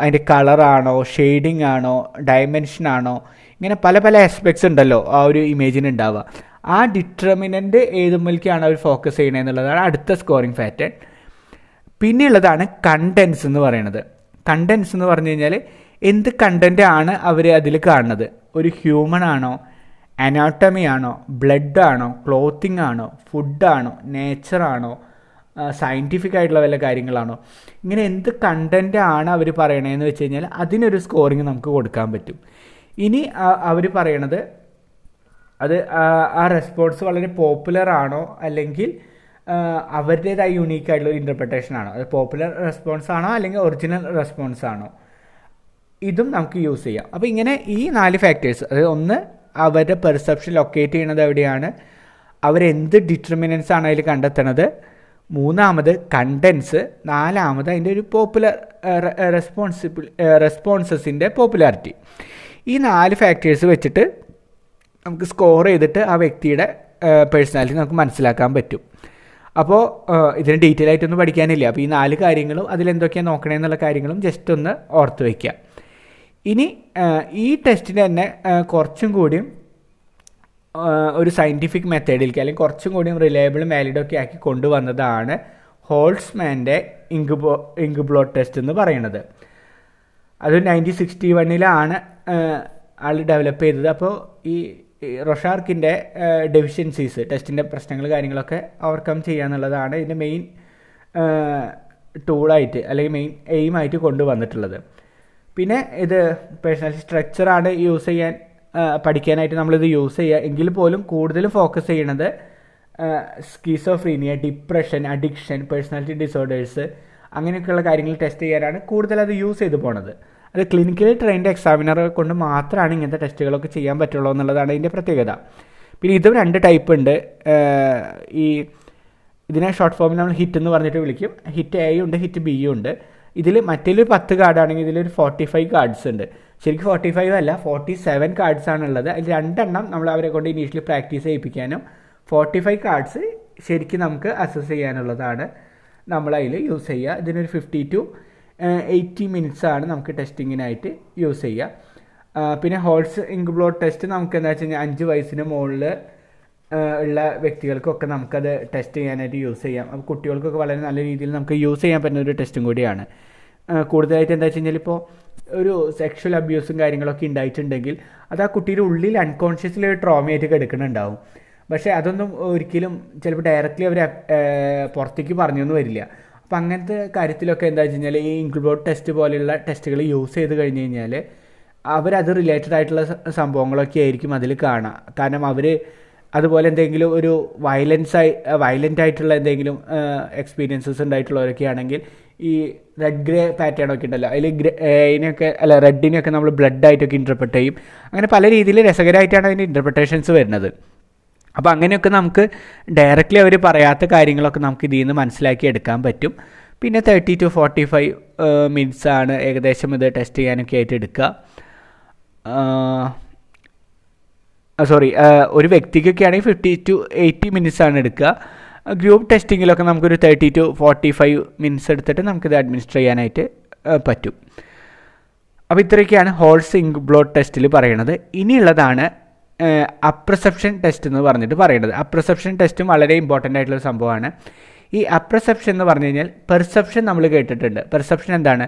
അതിൻ്റെ കളറാണോ, ഷെയ്ഡിങ് ആണോ, ഡയമെൻഷനാണോ, ഇങ്ങനെ പല പല ആസ്പെക്ട്സ് ഉണ്ടല്ലോ ആ ഒരു ഇമേജിന് ഉണ്ടാവുക. ആ ഡിറ്റർമിനൻ്റ് ഏതുമ്പോഴേക്കാണ് അവർ ഫോക്കസ് ചെയ്യണമെന്നുള്ളതാണ് അടുത്ത സ്കോറിങ് പാറ്റേൺ. പിന്നെയുള്ളതാണ് കണ്ടൻസ് എന്ന് പറയുന്നത്. കണ്ടൻസ് എന്ന് പറഞ്ഞു കഴിഞ്ഞാൽ എന്ത് കണ്ടൻറ് ആണ് അവർ അതിൽ കാണുന്നത്. ഒരു ഹ്യൂമൺ ആണോ, അനാട്ടമി ആണോ, ബ്ലഡ് ആണോ, ക്ലോത്തിങ് ആണോ, ഫുഡാണോ, നേച്ചറാണോ, സയൻറ്റിഫിക് ആയിട്ടുള്ള വല്ല കാര്യങ്ങളാണോ, ഇങ്ങനെ എന്ത് കണ്ടൻറ് ആണ് അവർ പറയണതെന്ന് വെച്ച് കഴിഞ്ഞാൽ അതിനൊരു സ്കോറിങ് നമുക്ക് കൊടുക്കാൻ പറ്റും. ഇനി അവർ പറയണത് അത് ആ റെസ്പോൺസ് വളരെ പോപ്പുലർ ആണോ, അല്ലെങ്കിൽ അവരുടേതായ യുണീക്കായിട്ടുള്ള ഒരു ഇൻ്റർപ്രിട്ടേഷൻ ആണോ, അത് പോപ്പുലർ റെസ്പോൺസ് ആണോ അല്ലെങ്കിൽ ഒറിജിനൽ റെസ്പോൺസ് ആണോ, ഇതും നമുക്ക് യൂസ് ചെയ്യാം. അപ്പോൾ ഇങ്ങനെ ഈ നാല് ഫാക്ടേഴ്സ്, അതായത് ഒന്ന് അവരുടെ പെർസെപ്ഷൻ ലൊക്കേറ്റ് ചെയ്യണത് എവിടെയാണ്, അവരെന്ത് ഡിറ്റർമിനൻസ് ആണ് അതിൽ കണ്ടെത്തണത്, മൂന്നാമത് കണ്ടൻസ്, നാലാമത് അതിൻ്റെ ഒരു പോപ്പുലർ റെസ്പോൺസിബിൾ റെസ്പോൺസസിൻ്റെ പോപ്പുലാരിറ്റി. ഈ നാല് ഫാക്ടേഴ്സ് വെച്ചിട്ട് നമുക്ക് സ്കോർ ചെയ്തിട്ട് ആ വ്യക്തിയുടെ പേഴ്സണാലിറ്റി നമുക്ക് മനസ്സിലാക്കാൻ പറ്റും. അപ്പോൾ ഇതിന് ഡീറ്റെയിൽ ആയിട്ടൊന്നും പഠിക്കാനില്ല. അപ്പോൾ ഈ നാല് കാര്യങ്ങളും അതിലെന്തൊക്കെയാണ് നോക്കണമെന്നുള്ള കാര്യങ്ങളും ജസ്റ്റ് ഒന്ന് ഓർത്ത് വയ്ക്കുക. ഇനി ഈ ടെസ്റ്റിന് തന്നെ കുറച്ചും കൂടിയും ഒരു സയൻറ്റിഫിക് മെത്തേഡിലേക്ക്, അല്ലെങ്കിൽ കുറച്ചും കൂടിയും റിലയബിളും വാലിഡൊക്കെ ആക്കി കൊണ്ടുവന്നതാണ് ഹോൾട്സ്മാൻ്റെ ഇങ്ക് ഇങ്ക് ബ്ലോട്ട് ടെസ്റ്റ് എന്ന് പറയുന്നത്. അത് നയൻറ്റീൻ സിക്സ്റ്റി വണ്ണിലാണ് ആൾ ഡെവലപ്പ് ചെയ്തത്. അപ്പോൾ ഈ റൊഷാർക്കിൻ്റെ ഡെഫിഷ്യൻസീസ്, ടെസ്റ്റിൻ്റെ പ്രശ്നങ്ങൾ കാര്യങ്ങളൊക്കെ ഓവർകം ചെയ്യുക എന്നുള്ളതാണ് ഇതിൻ്റെ മെയിൻ ടൂളായിട്ട് അല്ലെങ്കിൽ മെയിൻ എയിമായിട്ട് കൊണ്ടുവന്നിട്ടുള്ളത്. പിന്നെ ഇത് പേഴ്സണാലിറ്റി സ്ട്രക്ചറാണ് യൂസ് ചെയ്യാൻ പഠിക്കാനായിട്ട് നമ്മളിത് യൂസ് ചെയ്യുക. എങ്കിൽ പോലും കൂടുതൽ ഫോക്കസ് ചെയ്യണത് schizophrenia, depression, addiction, personality disorders, അങ്ങനെയൊക്കെയുള്ള കാര്യങ്ങൾ ടെസ്റ്റ് ചെയ്യാനാണ് കൂടുതൽ അത് യൂസ് ചെയ്ത് പോണത്. അത് ക്ലിനിക്കലി ട്രെയിൻഡ് എക്സാമിനറെ കൊണ്ട് മാത്രമാണ് ഇങ്ങനത്തെ ടെസ്റ്റുകളൊക്കെ ചെയ്യാൻ പറ്റുള്ളൂ എന്നുള്ളതാണ് ഇതിൻ്റെ പ്രത്യേകത. പിന്നെ ഇതും രണ്ട് ടൈപ്പ് ഉണ്ട്. ഈ ഇതിനെ ഷോർട്ട് ഫോമിൽ നമ്മൾ ഹിറ്റ് എന്ന് പറഞ്ഞിട്ട് വിളിക്കും. ഹിറ്റ് എ ഉണ്ട്, ഹിറ്റ് ബി ഉണ്ട്. ഇതിൽ മറ്റേലൊരു പത്ത് കാർഡാണെങ്കിൽ ഇതിലൊരു ഫോർട്ടി ഫൈവ് കാർഡ്സ് ഉണ്ട്. ശരിക്കും ഫോർട്ടി ഫൈവ് അല്ല, ഫോർട്ടി സെവൻ കാർഡ്സാണുള്ളത്. അതിൽ രണ്ടെണ്ണം നമ്മൾ അവരെ കൊണ്ട് ഇനീഷ്യലി പ്രാക്ടീസ് ചെയ്യിപ്പിക്കാനും ഫോർട്ടി ഫൈവ് കാർഡ്സ് ശരിക്കും നമുക്ക് അസസ് ചെയ്യാനുള്ളതാണ് നമ്മളതിൽ യൂസ് ചെയ്യുക. ഇതിനൊരു ഫിഫ്റ്റി ടു എയ്റ്റി മിനിറ്റ്സാണ് നമുക്ക് ടെസ്റ്റിങ്ങിനായിട്ട് യൂസ് ചെയ്യുക. പിന്നെ ഹോൾസ് ഇൻക്ബ്ലോട്ട് ടെസ്റ്റ് നമുക്ക് എന്താ വെച്ച് കഴിഞ്ഞാൽ അഞ്ച് വയസ്സിന് മുകളിൽ ഉള്ള വ്യക്തികൾക്കൊക്കെ നമുക്കത് ടെസ്റ്റ് ചെയ്യാനായിട്ട് യൂസ് ചെയ്യാം. അപ്പോൾ കുട്ടികൾക്കൊക്കെ വളരെ നല്ല രീതിയിൽ നമുക്ക് യൂസ് ചെയ്യാൻ പറ്റുന്ന ഒരു ടെസ്റ്റും കൂടിയാണ്. കൂടുതലായിട്ട് എന്താ വെച്ച് കഴിഞ്ഞാൽ ഇപ്പോൾ ഒരു സെക്ഷൽ അബ്യൂസും കാര്യങ്ങളൊക്കെ ഉണ്ടായിട്ടുണ്ടെങ്കിൽ അത് ആ കുട്ടിയുടെ ഉള്ളിൽ അൺകോൺഷ്യസിൽ ഒരു ട്രോമയായിട്ട് കിടക്കുന്നുണ്ടാവും. പക്ഷേ അതൊന്നും ഒരിക്കലും ചിലപ്പോൾ ഡയറക്റ്റ്ലി അവർ പുറത്തേക്ക് പറഞ്ഞൊന്നും വരില്ല. അപ്പം അങ്ങനത്തെ കാര്യത്തിലൊക്കെ എന്താ വെച്ച് കഴിഞ്ഞാൽ ഈ ഇൻക്ലൂഡ് ടെസ്റ്റ് പോലെയുള്ള ടെസ്റ്റുകൾ യൂസ് ചെയ്ത് കഴിഞ്ഞ് കഴിഞ്ഞാൽ അവരത് റിലേറ്റഡ് ആയിട്ടുള്ള സംഭവങ്ങളൊക്കെ ആയിരിക്കും അതിൽ കാണുക. കാരണം അവർ അതുപോലെ എന്തെങ്കിലും ഒരു വയലൻസായി വയലൻ്റായിട്ടുള്ള എന്തെങ്കിലും എക്സ്പീരിയൻസസ് ഉണ്ടായിട്ടുള്ളവരൊക്കെ ആണെങ്കിൽ ഈ റെഡ് ഗ്രേ പാറ്റേണൊക്കെ ഉണ്ടല്ലോ, അതിൽ ഗ്രേനെയൊക്കെ അല്ല റെഡിനെയൊക്കെ നമ്മൾ ബ്ലഡായിട്ടൊക്കെ ഇൻ്റർപ്രിറ്റ് ചെയ്യും. അങ്ങനെ പല രീതിയിൽ രസകരമായിട്ടാണ് അതിൻ്റെ ഇൻ്റർപ്രിട്ടേഷൻസ് വരുന്നത്. അപ്പോൾ അങ്ങനെയൊക്കെ നമുക്ക് ഡയറക്റ്റ്ലി അവർ പറയാത്ത കാര്യങ്ങളൊക്കെ നമുക്ക് ഇതിൽ നിന്ന് മനസ്സിലാക്കി എടുക്കാൻ പറ്റും. പിന്നെ തേർട്ടി ടു ഫോർട്ടി ഫൈവ് മിനിറ്റ്സാണ് ഏകദേശം ഇത് ടെസ്റ്റ് ചെയ്യാനൊക്കെ ആയിട്ട് എടുക്കുക. സോറി, ഒരു വ്യക്തിക്കൊക്കെ ആണെങ്കിൽ ഫിഫ്റ്റി ടു എയ്റ്റി മിനിറ്റ്സാണ് എടുക്കുക. ഗ്രൂപ്പ് ടെസ്റ്റിങ്ങിലൊക്കെ നമുക്കൊരു thirty to forty five minutes എടുത്തിട്ട് നമുക്കിത് അഡ്മിനിസ്റ്റർ ചെയ്യാനായിട്ട് പറ്റും. അപ്പോൾ ഇത്രയൊക്കെയാണ് ഹോൾസ് ഇൻക്ബ്ലോട്ട് ടെസ്റ്റിൽ പറയണത്. ഇനിയുള്ളതാണ് അപ്രസെപ്ഷൻ ടെസ്റ്റ് എന്ന് പറഞ്ഞിട്ട് പറയുന്നത്. അപ്രസെപ്ഷൻ ടെസ്റ്റും വളരെ ഇമ്പോർട്ടൻ്റ് ആയിട്ടുള്ള സംഭവമാണ്. ഈ അപ്രസെപ്ഷൻ എന്ന് പറഞ്ഞു കഴിഞ്ഞാൽ പെർസെപ്ഷൻ നമ്മൾ കേട്ടിട്ടുണ്ട്. പെർസെപ്ഷൻ എന്താണ്?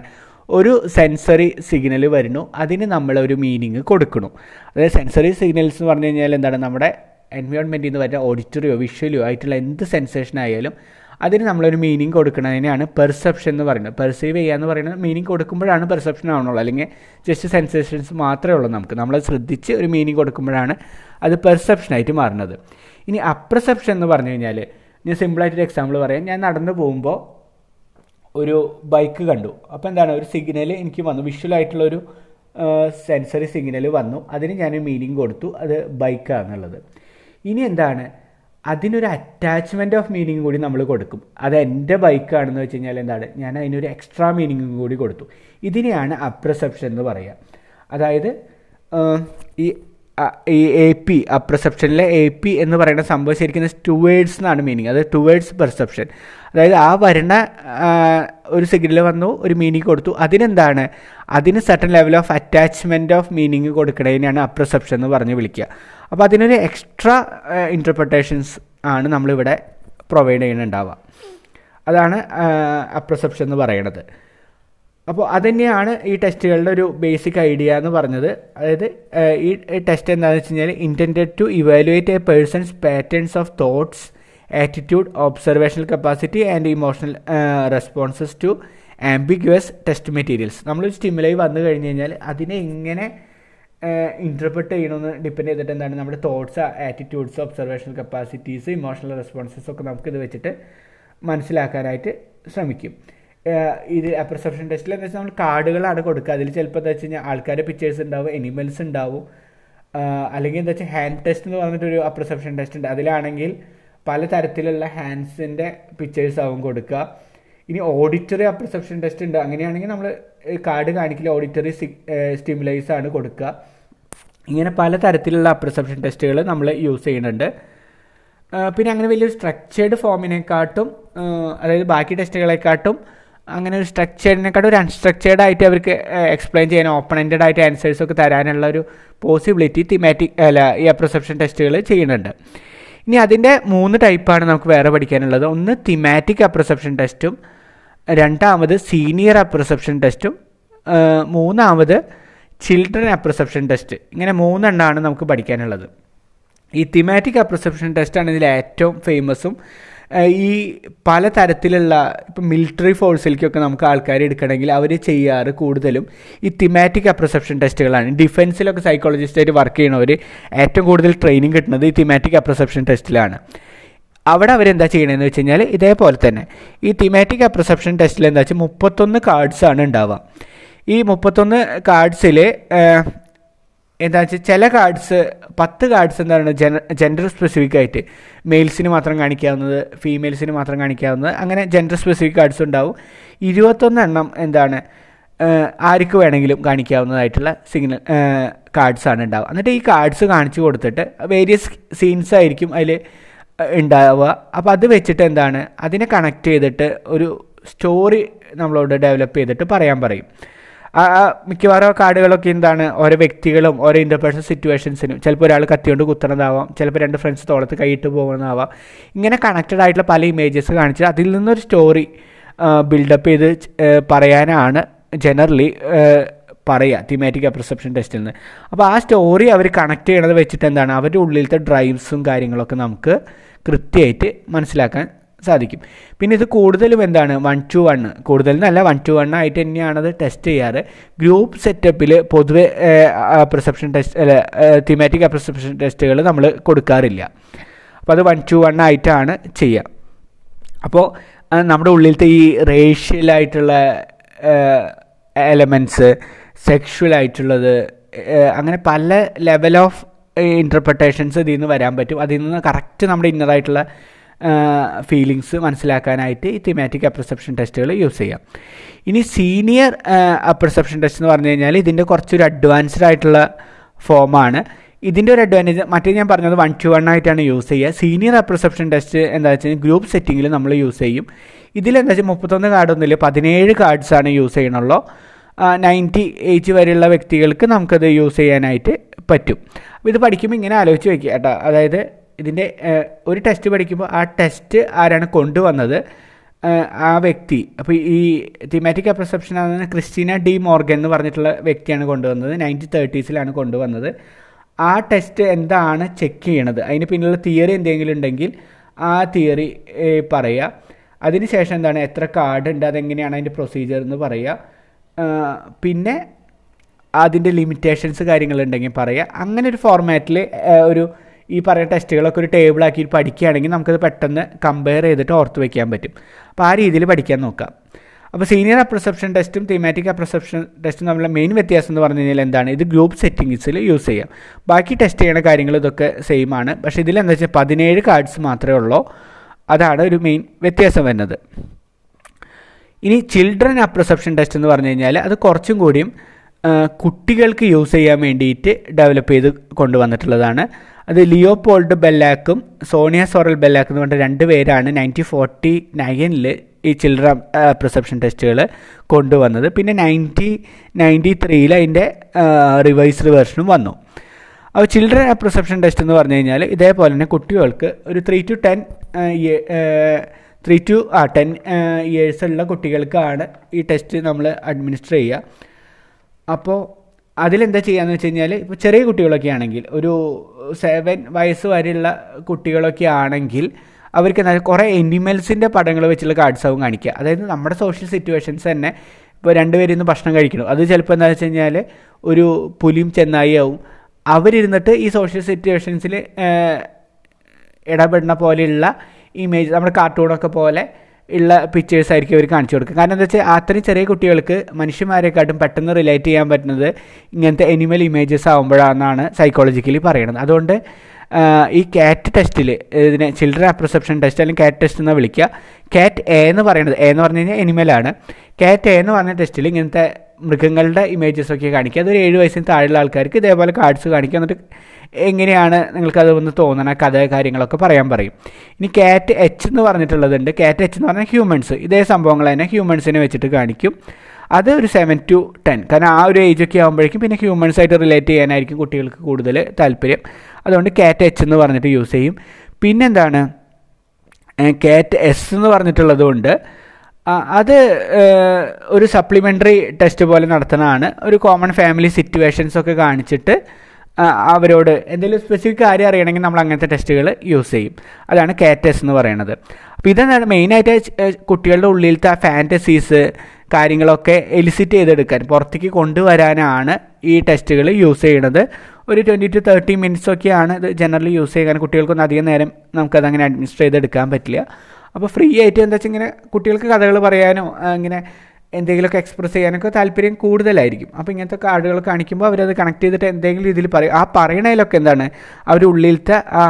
ഒരു സെൻസറി സിഗ്നൽ വരുന്നു, അതിന് നമ്മളൊരു മീനിങ് കൊടുക്കുന്നു. അതായത് സെൻസറി സിഗ്നൽസ് എന്ന് പറഞ്ഞു കഴിഞ്ഞാൽ എന്താണ്, നമ്മുടെ എൻവയോൺമെൻറ്റിൽ നിന്ന് വരുന്ന ഓഡിറ്ററിയോ വിഷ്വലിയോ ആയിട്ടുള്ള എന്ത് സെൻസേഷൻ ആയാലും അതിന് നമ്മളൊരു മീനിങ് കൊടുക്കുന്നതിനാണ് പെർസെപ്ഷൻ എന്ന് പറയുന്നത്. പെർസീവ് ചെയ്യുക എന്ന് പറയുന്നത് മീനിങ് കൊടുക്കുമ്പോഴാണ് പെർസെപ്ഷൻ ആവുന്നുള്ളൂ. അല്ലെങ്കിൽ ജസ്റ്റ് സെൻസേഷൻസ് മാത്രമേ ഉള്ളൂ. നമുക്ക് നമ്മളത് ശ്രദ്ധിച്ച് ഒരു മീനിങ് കൊടുക്കുമ്പോഴാണ് അത് പെർസെപ്ഷനായിട്ട് മാറുന്നത്. ഇനി അപ്രസെപ്ഷൻ എന്ന് പറഞ്ഞു കഴിഞ്ഞാൽ ഞാൻ സിമ്പിളായിട്ടൊരു എക്സാമ്പിൾ പറയാം. ഞാൻ നടന്നു പോകുമ്പോൾ ഒരു ബൈക്ക് കണ്ടു. അപ്പോൾ എന്താണ്, ഒരു സിഗ്നൽ എനിക്ക് വന്നു, വിഷ്വലായിട്ടുള്ളൊരു സെൻസറി സിഗ്നൽ വന്നു. അതിന് ഞാൻ മീനിങ് കൊടുത്തു, അത് ബൈക്കാണെന്നുള്ളത്. ഇനി എന്താണ്, അതിനൊരു അറ്റാച്ച്മെൻറ്റ് ഓഫ് മീനിങ് കൂടി നമ്മൾ കൊടുക്കും. അത് എൻ്റെ ബൈക്കാണെന്ന് വെച്ച് കഴിഞ്ഞാൽ എന്താണ്, ഞാൻ അതിനൊരു എക്സ്ട്രാ മീനിങ് കൂടി കൊടുത്തു. ഇതിനെയാണ് അപ്രസെപ്ഷൻ എന്ന് പറയുക. അതായത് ഈ ഈ എ പി അപ്രസെപ്ഷനിലെ എ പി എന്ന് പറയുന്ന സംഭവം ശരിക്കും ടുവേഡ്സ് എന്നാണ് മീനിങ്, അത് ടുവേഡ്സ് പെർസെപ്ഷൻ. അതായത് ആ വരുന്ന ഒരു സിഗ്നൽ വന്നു, ഒരു മീനിങ് കൊടുത്തു, അതിനെന്താണ്, അതിന് certain level of attachment of meaning കൊടുക്കുന്നതിനാണ് അപ്രസെപ്ഷൻ എന്ന് പറഞ്ഞ് വിളിക്കുക. അപ്പോൾ അതിനൊരു എക്സ്ട്രാ ഇൻ്റർപ്രിട്ടേഷൻസ് ആണ് നമ്മളിവിടെ പ്രൊവൈഡ് ചെയ്യുന്നുണ്ടാവുക. അതാണ് അപ്രസെപ്ഷൻ എന്ന് പറയണത്. അപ്പോൾ അതുതന്നെയാണ് ഈ ടെസ്റ്റുകളുടെ ഒരു ബേസിക് ഐഡിയ എന്ന് പറഞ്ഞത്. അതായത് ഈ ടെസ്റ്റ് എന്താണെന്ന് വെച്ച് കഴിഞ്ഞാൽ intended to evaluate a person's patterns of thoughts, attitude, observational capacity and emotional responses to ambiguous test materials. നമ്മളൊരു സ്റ്റിമുലായി വന്നു കഴിഞ്ഞ് കഴിഞ്ഞാൽ അതിനെ എങ്ങനെ ഇൻ്റർപ്രിറ്റ് ചെയ്യണമെന്ന് ഡിപ്പെൻഡ് ചെയ്തിട്ട് എന്താണ് നമ്മുടെ thoughts, attitudes, observational capacities, emotional responses ഒക്കെ നമുക്കിത് വെച്ചിട്ട് മനസ്സിലാക്കാനായിട്ട് ശ്രമിക്കും. ഇത് അപ്പർസെപ്ഷൻ ടെസ്റ്റിൽ എന്താ വെച്ചാൽ നമ്മൾ കാർഡുകളാണ് കൊടുക്കുക. അതിൽ ചിലപ്പോൾ എന്താ വെച്ച് കഴിഞ്ഞാൽ ആൾക്കാരുടെ പിക്ചേഴ്സ് ഉണ്ടാവും, എനിമൽസ് ഉണ്ടാവും. അല്ലെങ്കിൽ എന്താ വെച്ചാൽ ഹാൻഡ് ടെസ്റ്റ് എന്ന് പറഞ്ഞിട്ടൊരു അപ്പർസെപ്ഷൻ ടെസ്റ്റ് ഉണ്ട്. അതിലാണെങ്കിൽ പല തരത്തിലുള്ള ഹാൻഡ്സിൻ്റെ പിക്ചേഴ്സ് ആവും കൊടുക്കുക. ഇനി ഓഡിറ്ററി അപ്പർസെപ്ഷൻ ടെസ്റ്റ് ഉണ്ട്. അങ്ങനെയാണെങ്കിൽ നമ്മൾ കാർഡ് കാണിക്കില്ല, ഓഡിറ്ററി സ്റ്റിമുലൈസ് ആണ് കൊടുക്കുക. ഇങ്ങനെ പല തരത്തിലുള്ള അപ്പർസെപ്ഷൻ ടെസ്റ്റുകൾ നമ്മൾ യൂസ് ചെയ്യുന്നുണ്ട്. പിന്നെ അങ്ങനെ വലിയൊരു സ്ട്രക്ചേർഡ് ഫോമിനെക്കാട്ടും, അതായത് ബാക്കി ടെസ്റ്റുകളെക്കാട്ടും അങ്ങനെ ഒരു സ്ട്രക്ചേർഡിനെക്കാട്ടും ഒരു അൺസ്ട്രക്ചേർഡായിട്ട് അവർക്ക് എക്സ്പ്ലെയിൻ ചെയ്യാൻ, ഓപ്പൺ എൻഡഡ് ആയിട്ട് ആൻസേഴ്സൊക്കെ തരാനുള്ള ഒരു പോസിബിലിറ്റി തിമാറ്റിക് അല്ല ഈ അപ്പർസെപ്ഷൻ ടെസ്റ്റുകൾ ചെയ്യുന്നുണ്ട്. ഇനി അതിൻ്റെ മൂന്ന് ടൈപ്പാണ് നമുക്ക് വേറെ പഠിക്കാനുള്ളത്. ഒന്ന് തിമാറ്റിക് അപ്പർസെപ്ഷൻ ടെസ്റ്റും, രണ്ടാമത് സീനിയർ അപ്പർസെപ്ഷൻ ടെസ്റ്റും, മൂന്നാമത് ചിൽഡ്രൻ അപ്പർസെപ്ഷൻ ടെസ്റ്റ്. ഇങ്ങനെ മൂന്നെണ്ണമാണ് നമുക്ക് പഠിക്കാനുള്ളത്. ഈ തിമാറ്റിക് അപ്പർസെപ്ഷൻ ടെസ്റ്റാണ് ഇതിൽ ഏറ്റവും ഫേമസും. ഈ പല തരത്തിലുള്ള ഇപ്പം മിലിറ്ററി ഫോഴ്സിലേക്കൊക്കെ നമുക്ക് ആൾക്കാർ എടുക്കണമെങ്കിൽ അവർ ചെയ്യാറ് കൂടുതലും ഈ തിമാറ്റിക് അപ്പർസെപ്ഷൻ ടെസ്റ്റുകളാണ്. ഡിഫൻസിലൊക്കെ സൈക്കോളജിസ്റ്റായിട്ട് വർക്ക് ചെയ്യണവർ ഏറ്റവും കൂടുതൽ ട്രെയിനിങ് കിട്ടുന്നത് ഈ തിമാറ്റിക് അപ്പർസെപ്ഷൻ ടെസ്റ്റിലാണ്. അവിടെ അവരെന്താ ചെയ്യണമെന്ന് വെച്ച് കഴിഞ്ഞാൽ ഇതേപോലെ തന്നെ ഈ തിമാറ്റിക് അപ്പർസെപ്ഷൻ ടെസ്റ്റിൽ എന്താ വെച്ചാൽ മുപ്പത്തൊന്ന് കാർഡ്സാണ് ഉണ്ടാവുക. ഈ മുപ്പത്തൊന്ന് കാർഡ്സിൽ എന്താ വെച്ചാൽ ചില കാർഡ്സ്, പത്ത് കാർഡ്സ് എന്താണ് ജെൻ ജെൻഡർ സ്പെസിഫിക് ആയിട്ട് മെയിൽസിന് മാത്രം കാണിക്കാവുന്നത്, ഫീമെയിൽസിന് മാത്രം കാണിക്കാവുന്നത്, അങ്ങനെ ജെൻഡർ സ്പെസിഫിക് കാർഡ്സ് ഉണ്ടാവും. ഇരുപത്തൊന്നെണ്ണം എന്താണ് ആർക്ക് വേണമെങ്കിലും കാണിക്കാവുന്നതായിട്ടുള്ള സിഗ്നൽ കാർഡ്സാണ് ഉണ്ടാവുക. എന്നിട്ട് ഈ കാർഡ്സ് കാണിച്ചു കൊടുത്തിട്ട് വേരിയസ് സീൻസ് ആയിരിക്കും അതിൽ ഉണ്ടാവുക. അപ്പോൾ അത് വെച്ചിട്ട് എന്താണ് അതിനെ കണക്ട് ചെയ്തിട്ട് ഒരു സ്റ്റോറി നമ്മളോട് ഡെവലപ്പ് ചെയ്തിട്ട് പറയാൻ പറയും. ആ മിക്കവാറും കാർഡുകളൊക്കെ എന്താണ് ഓരോ വ്യക്തികളും ഓരോ ഇൻ്റർപേഴ്സണൽ സിറ്റുവേഷൻസിനും, ചിലപ്പോൾ ഒരാൾ കത്തിയോണ്ട് കുത്തണതാവാം, ചിലപ്പോൾ രണ്ട് ഫ്രണ്ട്സ് തോളത്ത് കൈയിട്ട് പോകുന്നതാവാം. ഇങ്ങനെ കണക്റ്റഡ് ആയിട്ടുള്ള പല ഇമേജസ് കാണിച്ച് അതിൽ നിന്നൊരു സ്റ്റോറി ബിൽഡപ്പ് ചെയ്ത് പറയാനാണ് ജനറലി പറയുക തിമാറ്റിക് അപ്പർസെപ്ഷൻ ടെസ്റ്റിൽ നിന്ന്. അപ്പോൾ ആ സ്റ്റോറി അവർ കണക്ട് ചെയ്യണത് വെച്ചിട്ട് എന്താണ് അവരുടെ ഉള്ളിലത്തെ ഡ്രൈവ്സും കാര്യങ്ങളൊക്കെ നമുക്ക് കൃത്യമായിട്ട് മനസ്സിലാക്കാൻ സാധിക്കും. പിന്നെ ഇത് കൂടുതലും എന്താണ് വൺ ടു വൺ, കൂടുതൽ നല്ല വൺ ടു വൺ ആയിട്ട് തന്നെയാണത് ടെസ്റ്റ് ചെയ്യാറ്. ഗ്രൂപ്പ് സെറ്റപ്പിൽ പൊതുവെ അപ്പർസെപ്ഷൻ ടെസ്റ്റ് അല്ല തിമാറ്റിക് അപ്പർസെപ്ഷൻ ടെസ്റ്റുകൾ നമ്മൾ കൊടുക്കാറില്ല. അപ്പോൾ അത് വൺ ടു വൺ ആയിട്ടാണ് ചെയ്യുക. അപ്പോൾ നമ്മുടെ ഉള്ളിലത്തെ ഈ റേഷ്യലായിട്ടുള്ള എലമെൻറ്റ്സ്, സെക്ഷുവലായിട്ടുള്ളത്, അങ്ങനെ പല ലെവൽ ഓഫ് ഇൻ്റർപ്രിട്ടേഷൻസ് ഇതിൽ നിന്ന് വരാൻ പറ്റും. അതിൽ നിന്ന് കറക്റ്റ് നമ്മുടെ ഇന്നറായിട്ടുള്ള ഫീലിങ്സ് മനസ്സിലാക്കാനായിട്ട് ഈ തിമാറ്റിക് അപ്പർസെപ്ഷൻ ടെസ്റ്റുകൾ യൂസ് ചെയ്യാം. ഇനി സീനിയർ അപ്പർസെപ്ഷൻ ടെസ്റ്റ് എന്ന് പറഞ്ഞു കഴിഞ്ഞാൽ ഇതിൻ്റെ കുറച്ചൊരു അഡ്വാൻസ്ഡ് ആയിട്ടുള്ള ഫോമാണ്. ഇതിൻ്റെ ഒരു അഡ്വാൻറ്റേജ് മറ്റേ ഞാൻ പറഞ്ഞത് വൺ ടു വൺ ആയിട്ടാണ് യൂസ് ചെയ്യുക. സീനിയർ അപ്പർസെപ്ഷൻ ടെസ്റ്റ് എന്താ വെച്ച് കഴിഞ്ഞാൽ ഗ്രൂപ്പ് സെറ്റിങ്ങിൽ നമ്മൾ യൂസ് ചെയ്യും. ഇതിലെന്താ വെച്ചാൽ മുപ്പത്തൊന്ന് കാർഡൊന്നുമില്ല, പതിനേഴ് കാർഡ്സാണ് യൂസ് ചെയ്യണുള്ളൂ. നയൻറ്റി ഏജ് വരെയുള്ള വ്യക്തികൾക്ക് നമുക്കത് യൂസ് ചെയ്യാനായിട്ട് പറ്റും. അപ്പോൾ ഇത് പഠിക്കുമ്പോൾ ഇങ്ങനെ ആലോചിച്ച് വയ്ക്കുക കേട്ടോ. അതായത് ഇതിൻ്റെ ഒരു ടെസ്റ്റ് പഠിക്കുമ്പോൾ ആ ടെസ്റ്റ് ആരാണ് കൊണ്ടുവന്നത്, ആ വ്യക്തി. അപ്പോൾ ഈ തിമാറ്റിക് അപ്പർസെപ്ഷൻ ആണ് ക്രിസ്റ്റീന ഡി മോർഗൻ എന്ന് പറഞ്ഞിട്ടുള്ള വ്യക്തിയാണ് കൊണ്ടുവന്നത്. നയൻറ്റീൻ തേർട്ടീസിലാണ് കൊണ്ടുവന്നത്. ആ ടെസ്റ്റ് എന്താണ് ചെക്ക് ചെയ്യണത്, അതിന് പിന്നിലുള്ള തിയറി എന്തെങ്കിലും ഉണ്ടെങ്കിൽ ആ തിയറി പറയുക. അതിനുശേഷം എന്താണ് എത്ര കാർഡ് ഉണ്ട്, അതെങ്ങനെയാണ് അതിൻ്റെ പ്രൊസീജിയർ എന്ന് പറയുക. പിന്നെ അതിൻ്റെ ലിമിറ്റേഷൻസ് കാര്യങ്ങളുണ്ടെങ്കിൽ പറയുക. അങ്ങനെ ഒരു ഫോർമാറ്റിൽ ഒരു ഈ പറയുന്ന ടെസ്റ്റുകളൊക്കെ ഒരു ടേബിളാക്കി പഠിക്കുകയാണെങ്കിൽ നമുക്കത് പെട്ടെന്ന് കമ്പയർ ചെയ്തിട്ട് ഓർത്ത് വയ്ക്കാൻ പറ്റും. അപ്പോൾ ആ രീതിയിൽ പഠിക്കാൻ നോക്കാം. അപ്പോൾ സീനിയർ അപ്പർസെപ്ഷൻ ടെസ്റ്റും തീമാറ്റിക് അപ്പർസെപ്ഷൻ ടെസ്റ്റും തമ്മിലുള്ള മെയിൻ വ്യത്യാസം എന്ന് പറഞ്ഞു കഴിഞ്ഞാൽ എന്താണ്, ഇത് ഗ്രൂപ്പ് സെറ്റിംഗ്സിൽ യൂസ് ചെയ്യാം. ബാക്കി ടെസ്റ്റ് ചെയ്യണ കാര്യങ്ങൾ ഇതൊക്കെ സെയിം ആണ്. പക്ഷേ ഇതിലെന്താ വെച്ചാൽ പതിനേഴ് കാർഡ്സ് മാത്രമേ ഉള്ളൂ. അതാണ് ഒരു മെയിൻ വ്യത്യാസം വരുന്നത്. ഇനി ചിൽഡ്രൻ അപ്പർസെപ്ഷൻ ടെസ്റ്റ് എന്ന് പറഞ്ഞു കഴിഞ്ഞാൽ അത് കുറച്ചും കൂടിയും കുട്ടികൾക്ക് യൂസ് ചെയ്യാൻ വേണ്ടിയിട്ട് ഡെവലപ്പ് ചെയ്ത് കൊണ്ടുവന്നിട്ടുള്ളതാണ്. അത് ലിയോപോൾഡ് ബെല്ലാക്കും സോണിയ സോറൽ ബെല്ലാക്കും എന്ന് പറഞ്ഞ രണ്ട് പേരാണ് നയൻറ്റീൻ ഫോർട്ടി നയനിൽ ഈ ചിൽഡ്രൻ അപ്പർസെപ്ഷൻ ടെസ്റ്റുകൾ കൊണ്ടുവന്നത്. പിന്നെ നയൻറ്റി നയൻറ്റി ത്രീയിൽ അതിൻ്റെ റിവൈസ്ഡ് വേർഷനും വന്നു. അപ്പോൾ ചിൽഡ്രൻ അപ്പർസെപ്ഷൻ ടെസ്റ്റ് എന്ന് പറഞ്ഞു കഴിഞ്ഞാൽ ഇതേപോലെ തന്നെ കുട്ടികൾക്ക് ഒരു three to ten three to ആ ടെൻ ഇയേഴ്സുള്ള കുട്ടികൾക്കാണ് ഈ ടെസ്റ്റ് നമ്മൾ അഡ്മിനിസ്റ്റർ ചെയ്യുക. അപ്പോൾ അതിലെന്താ ചെയ്യുകയെന്ന് വെച്ച് കഴിഞ്ഞാൽ ഇപ്പോൾ ചെറിയ കുട്ടികളൊക്കെ ആണെങ്കിൽ ഒരു സെവൻ വയസ്സ് വരെയുള്ള കുട്ടികളൊക്കെ ആണെങ്കിൽ അവർക്ക് എന്താ കുറേ എനിമൽസിൻ്റെ പടങ്ങൾ വെച്ചുള്ള കാർഡ്സാവും കാണിക്കുക. അതായത് നമ്മുടെ സോഷ്യൽ സിറ്റുവേഷൻസ് തന്നെ ഇപ്പോൾ രണ്ടുപേരും ഇന്ന് ഭക്ഷണം കഴിക്കണം, അത് ചിലപ്പോൾ എന്താ വെച്ച് കഴിഞ്ഞാൽ ഒരു പുലിയും ചെന്നായിയാവും. അവരിരുന്നിട്ട് ഈ സോഷ്യൽ സിറ്റുവേഷൻസിൽ ഇടപെടുന്ന പോലെയുള്ള ഇമേജ് നമ്മുടെ കാർട്ടൂണൊക്കെ പോലെ ഉള്ള പിക്ചേഴ്സ് ആയിരിക്കും അവർ കാണിച്ചു കൊടുക്കുക. കാരണം എന്താ വെച്ചാൽ അത്രയും ചെറിയ കുട്ടികൾക്ക് മനുഷ്യന്മാരെക്കാട്ടും പെട്ടെന്ന് റിലേറ്റ് ചെയ്യാൻ പറ്റുന്നത് ഇങ്ങനത്തെ എനിമൽ ഇമേജസ് ആകുമ്പോഴാണെന്നാണ് സൈക്കോളജിക്കലി പറയണത്. അതുകൊണ്ട് ഈ കാറ്റ് ടെസ്റ്റിൽ ഇതിനെ ചിൽഡ്രൻ അപ്പർസെപ്ഷൻ ടെസ്റ്റ് അല്ലെങ്കിൽ കാറ്റ് ടെസ്റ്റ് എന്ന് വിളിക്കുക. കാറ്റ് എ എന്ന് പറയുന്നത് എ എന്ന് പറഞ്ഞു കഴിഞ്ഞാൽ എനിമലാണ്. കാറ്റ് എ എന്ന് പറഞ്ഞ ടെസ്റ്റിൽ ഇങ്ങനത്തെ മൃഗങ്ങളുടെ ഇമേജസൊക്കെ കാണിക്കുക. അതൊരു ഏഴ് വയസ്സിന് താഴെയുള്ള ആൾക്കാർക്ക് ഇതേപോലെ കാർഡ്സ് കാണിക്കുക. എന്നിട്ട് എങ്ങനെയാണ് നിങ്ങൾക്കത് ഒന്ന് തോന്നണ കഥ കാര്യങ്ങളൊക്കെ പറയാൻ പറയും. ഇനി കാറ്റ് എച്ച് എന്ന് പറഞ്ഞിട്ടുള്ളതുണ്ട്. കാറ്റ് എച്ച് എന്ന് പറഞ്ഞാൽ ഹ്യൂമൻസ്, ഇതേ സംഭവങ്ങൾ തന്നെ ഹ്യൂമൻസിനെ വെച്ചിട്ട് കാണിക്കും. അത് ഒരു സെവൻ ടു ടെൻ, കാരണം ആ ഒരു ഏജൊക്കെ ആകുമ്പോഴേക്കും പിന്നെ ഹ്യൂമൻസായിട്ട് റിലേറ്റ് ചെയ്യാനായിരിക്കും കുട്ടികൾക്ക് കൂടുതൽ താല്പര്യം. അതുകൊണ്ട് കാറ്റ് എച്ച് എന്ന് പറഞ്ഞിട്ട് യൂസ് ചെയ്യും. പിന്നെന്താണ് കാറ്റ് എസ് എന്ന് പറഞ്ഞിട്ടുള്ളതുകൊണ്ട് അത് ഒരു സപ്ലിമെൻ്ററി ടെസ്റ്റ് പോലെ നടത്തുന്നതാണ്. ഒരു കോമൺ ഫാമിലി സിറ്റുവേഷൻസൊക്കെ കാണിച്ചിട്ട് അവരോട് എന്തെങ്കിലും സ്പെസിഫിക് കാര്യം അറിയണമെങ്കിൽ നമ്മൾ അങ്ങനത്തെ ടെസ്റ്റുകൾ യൂസ് ചെയ്യും. അതാണ് കാറ്റ് എസ് എന്ന് പറയുന്നത്. അപ്പോൾ ഇതെന്താണ് മെയിനായിട്ട് കുട്ടികളുടെ ഉള്ളിലത്തെ ആ ഫാൻറ്റസീസ് കാര്യങ്ങളൊക്കെ എലിസിറ്റ് ചെയ്തെടുക്കാൻ പുറത്തേക്ക് കൊണ്ടുവരാനാണ് ഈ ടെസ്റ്റുകൾ യൂസ് ചെയ്യണത്. ഒരു ട്വൻറ്റി ടു തേർട്ടി മിനിറ്റ്സൊക്കെയാണ് ഇത് ജനറലി യൂസ് ചെയ്യുക. കാരണം കുട്ടികൾക്കൊന്നും അധികം നേരം നമുക്കതങ്ങനെ അഡ്മിനിസ്റ്റർ ചെയ്തെടുക്കാൻ പറ്റില്ല. അപ്പോൾ ഫ്രീ ആയിട്ട് എന്താ വെച്ചാൽ ഇങ്ങനെ കുട്ടികൾക്ക് കഥകൾ പറയാനോ അങ്ങനെ എന്തെങ്കിലുമൊക്കെ എക്സ്പ്രസ് ചെയ്യാനൊക്കെ താല്പര്യം കൂടുതലായിരിക്കും. അപ്പോൾ ഇങ്ങനത്തെ കാർഡുകൾ കാണിക്കുമ്പോൾ അവരത് കണക്ട് ചെയ്തിട്ട് എന്തെങ്കിലും ഇതിൽ പറയും. ആ പറയണതിലൊക്കെ എന്താണ് അവരുടെ ഉള്ളിലത്തെ ആ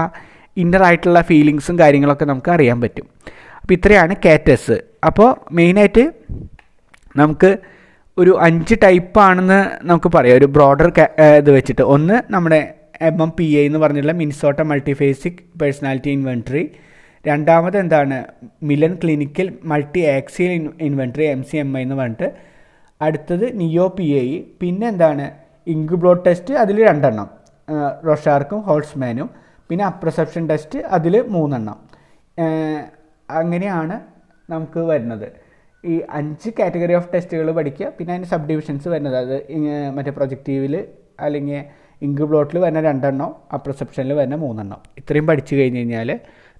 ഇന്നറായിട്ടുള്ള ഫീലിങ്സും കാര്യങ്ങളൊക്കെ നമുക്ക് അറിയാൻ പറ്റും. അപ്പോൾ ഇത്രയാണ് കാറ്റ് എസ്. അപ്പോൾ മെയിനായിട്ട് നമുക്ക് ഒരു അഞ്ച് ടൈപ്പാണെന്ന് നമുക്ക് പറയാം ഒരു ബ്രോഡർ ഇത് വെച്ചിട്ട്. ഒന്ന് നമ്മുടെ എം എം പി എ എന്ന് പറഞ്ഞിട്ടുള്ള മിനിസോട്ട മൾട്ടിഫേസിക് പേഴ്സണാലിറ്റി ഇൻവെൻട്രി. രണ്ടാമത് എന്താണ് Millon clinical multiaxial inventory M C M I എന്ന് പറഞ്ഞിട്ട്. അടുത്തത് നിയോ പി എ. പിന്നെ എന്താണ് ഇങ്ക്ബ്ലോട്ട് ടെസ്റ്റ്, അതിൽ രണ്ടെണ്ണം റോഷാർക്കും ഹോൾട്സ്മാനും. പിന്നെ അപ്പർസെപ്ഷൻ ടെസ്റ്റ്, അതിൽ മൂന്നെണ്ണം. അങ്ങനെയാണ് നമുക്ക് വരുന്നത് ഈ അഞ്ച് കാറ്റഗറി ഓഫ് ടെസ്റ്റുകൾ പഠിക്കുക. പിന്നെ അതിൻ്റെ സബ് ഡിവിഷൻസ് വരുന്നത് അത് മറ്റേ പ്രൊജക്റ്റീവിൽ അല്ലെങ്കിൽ ഇങ്ക്ബ്ലോട്ടിൽ വരുന്ന രണ്ടെണ്ണം, അപ്പർസെപ്ഷനിൽ വരുന്ന മൂന്നെണ്ണം. ഇത്രയും പഠിച്ചു കഴിഞ്ഞ് കഴിഞ്ഞാൽ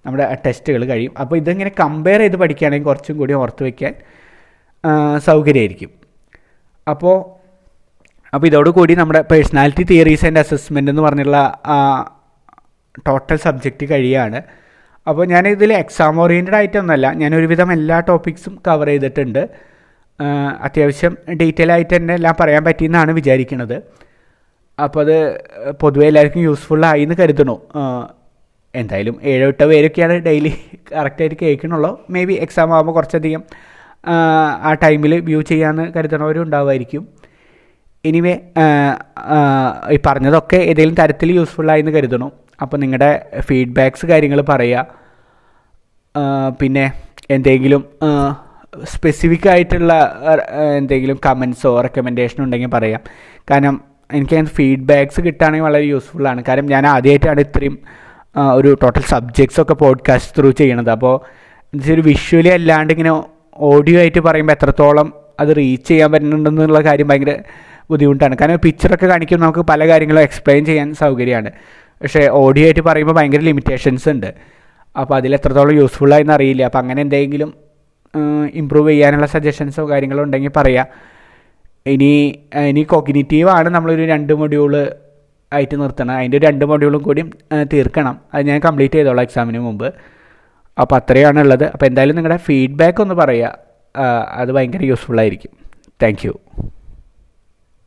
നമ്മുടെ ടെസ്റ്റുകൾ കഴിയും. അപ്പോൾ ഇതിങ്ങനെ കമ്പയർ ചെയ്ത് പഠിക്കുകയാണെങ്കിൽ കുറച്ചും കൂടി ഓർത്ത് വയ്ക്കാൻ സൗകര്യമായിരിക്കും. അപ്പോൾ അപ്പോൾ ഇതോടുകൂടി നമ്മുടെ പേഴ്സണാലിറ്റി തിയറീസ് ആൻഡ് അസസ്മെൻ്റ് എന്ന് പറഞ്ഞുള്ള ടോട്ടൽ സബ്ജക്റ്റ് കഴിയാണ്. അപ്പോൾ ഞാനിതിൽ എക്സാം ഓറിയൻറ്റഡ് ആയിട്ടൊന്നുമല്ല, ഞാൻ ഒരുവിധം എല്ലാ ടോപ്പിക്സും കവർ ചെയ്തിട്ടുണ്ട്. അത്യാവശ്യം ഡീറ്റെയിൽ ആയിട്ട് തന്നെ എല്ലാം പറയാൻ പറ്റിയെന്നാണ് വിചാരിക്കുന്നത്. അപ്പോൾ അത് പൊതുവെ എല്ലാവർക്കും യൂസ്ഫുള്ളായി എന്ന് കരുതണു. എന്തായാലും ഏഴോ എട്ടോ പേരൊക്കെയാണ് ഡെയിലി കറക്റ്റായിട്ട് കേൾക്കണുള്ളൂ. മേ ബി എക്സാം ആകുമ്പോൾ കുറച്ചധികം ആ ടൈമിൽ വ്യൂ ചെയ്യാമെന്ന് കരുതണവരും ഉണ്ടാവുമായിരിക്കും. എനിവേ ഈ പറഞ്ഞതൊക്കെ ഏതെങ്കിലും തരത്തിൽ യൂസ്ഫുള്ളായി എന്ന് കരുതണം. അപ്പോൾ നിങ്ങളുടെ ഫീഡ്ബാക്ക്സ് കാര്യങ്ങൾ പറയുക. പിന്നെ എന്തെങ്കിലും സ്പെസിഫിക് ആയിട്ടുള്ള എന്തെങ്കിലും കമൻസോ റെക്കമെൻഡേഷനോ ഉണ്ടെങ്കിൽ പറയാം. കാരണം എനിക്ക് ഫീഡ്ബാക്ക്സ് കിട്ടുകയാണെങ്കിൽ വളരെ യൂസ്ഫുള്ളാണ്. കാരണം ഞാൻ ആദ്യമായിട്ടാണ് ഇത്രയും ഒരു ടോട്ടൽ സബ്ജക്ട്സൊക്കെ പോഡ്കാസ്റ്റ് ത്രൂ ചെയ്യണത്. അപ്പോൾ ഒരു വിഷ്വലി അല്ലാണ്ട് ഇങ്ങനെ ഓഡിയോ ആയിട്ട് പറയുമ്പോൾ എത്രത്തോളം അത് റീച്ച് ചെയ്യാൻ പറ്റുന്നുണ്ടെന്നുള്ള കാര്യം ഭയങ്കര ബുദ്ധിമുട്ടാണ്. കാരണം പിക്ചറൊക്കെ കാണിക്കുമ്പോൾ നമുക്ക് പല കാര്യങ്ങളും എക്സ്പ്ലെയിൻ ചെയ്യാൻ സൗകര്യമാണ്. പക്ഷേ ഓഡിയോ ആയിട്ട് പറയുമ്പോൾ ഭയങ്കര ലിമിറ്റേഷൻസ് ഉണ്ട്. അപ്പോൾ അതിൽ എത്രത്തോളം യൂസ്ഫുള്ളായെന്ന് അറിയില്ല. അപ്പോൾ അങ്ങനെ എന്തെങ്കിലും ഇമ്പ്രൂവ് ചെയ്യാനുള്ള സജഷൻസോ കാര്യങ്ങളോ ഉണ്ടെങ്കിൽ പറയാം. ഇനി ഇനി കോഗ്നിറ്റീവാണ് നമ്മളൊരു രണ്ട് മൊഡ്യൂള് ആയിട്ട് നിർത്തണം. അതിൻ്റെ രണ്ട് മൊഡ്യൂളും കൂടി തീർക്കണം. അത് ഞാൻ കംപ്ലീറ്റ് ചെയ്തോളാം എക്സാമിന് മുമ്പ്. അപ്പോൾ അത്രയാണുള്ളത്. അപ്പോൾ എന്തായാലും നിങ്ങളുടെ ഫീഡ്ബാക്ക് ഒന്ന് പറയുക, അത് ഭയങ്കര യൂസ്ഫുള്ളായിരിക്കും. Thank you.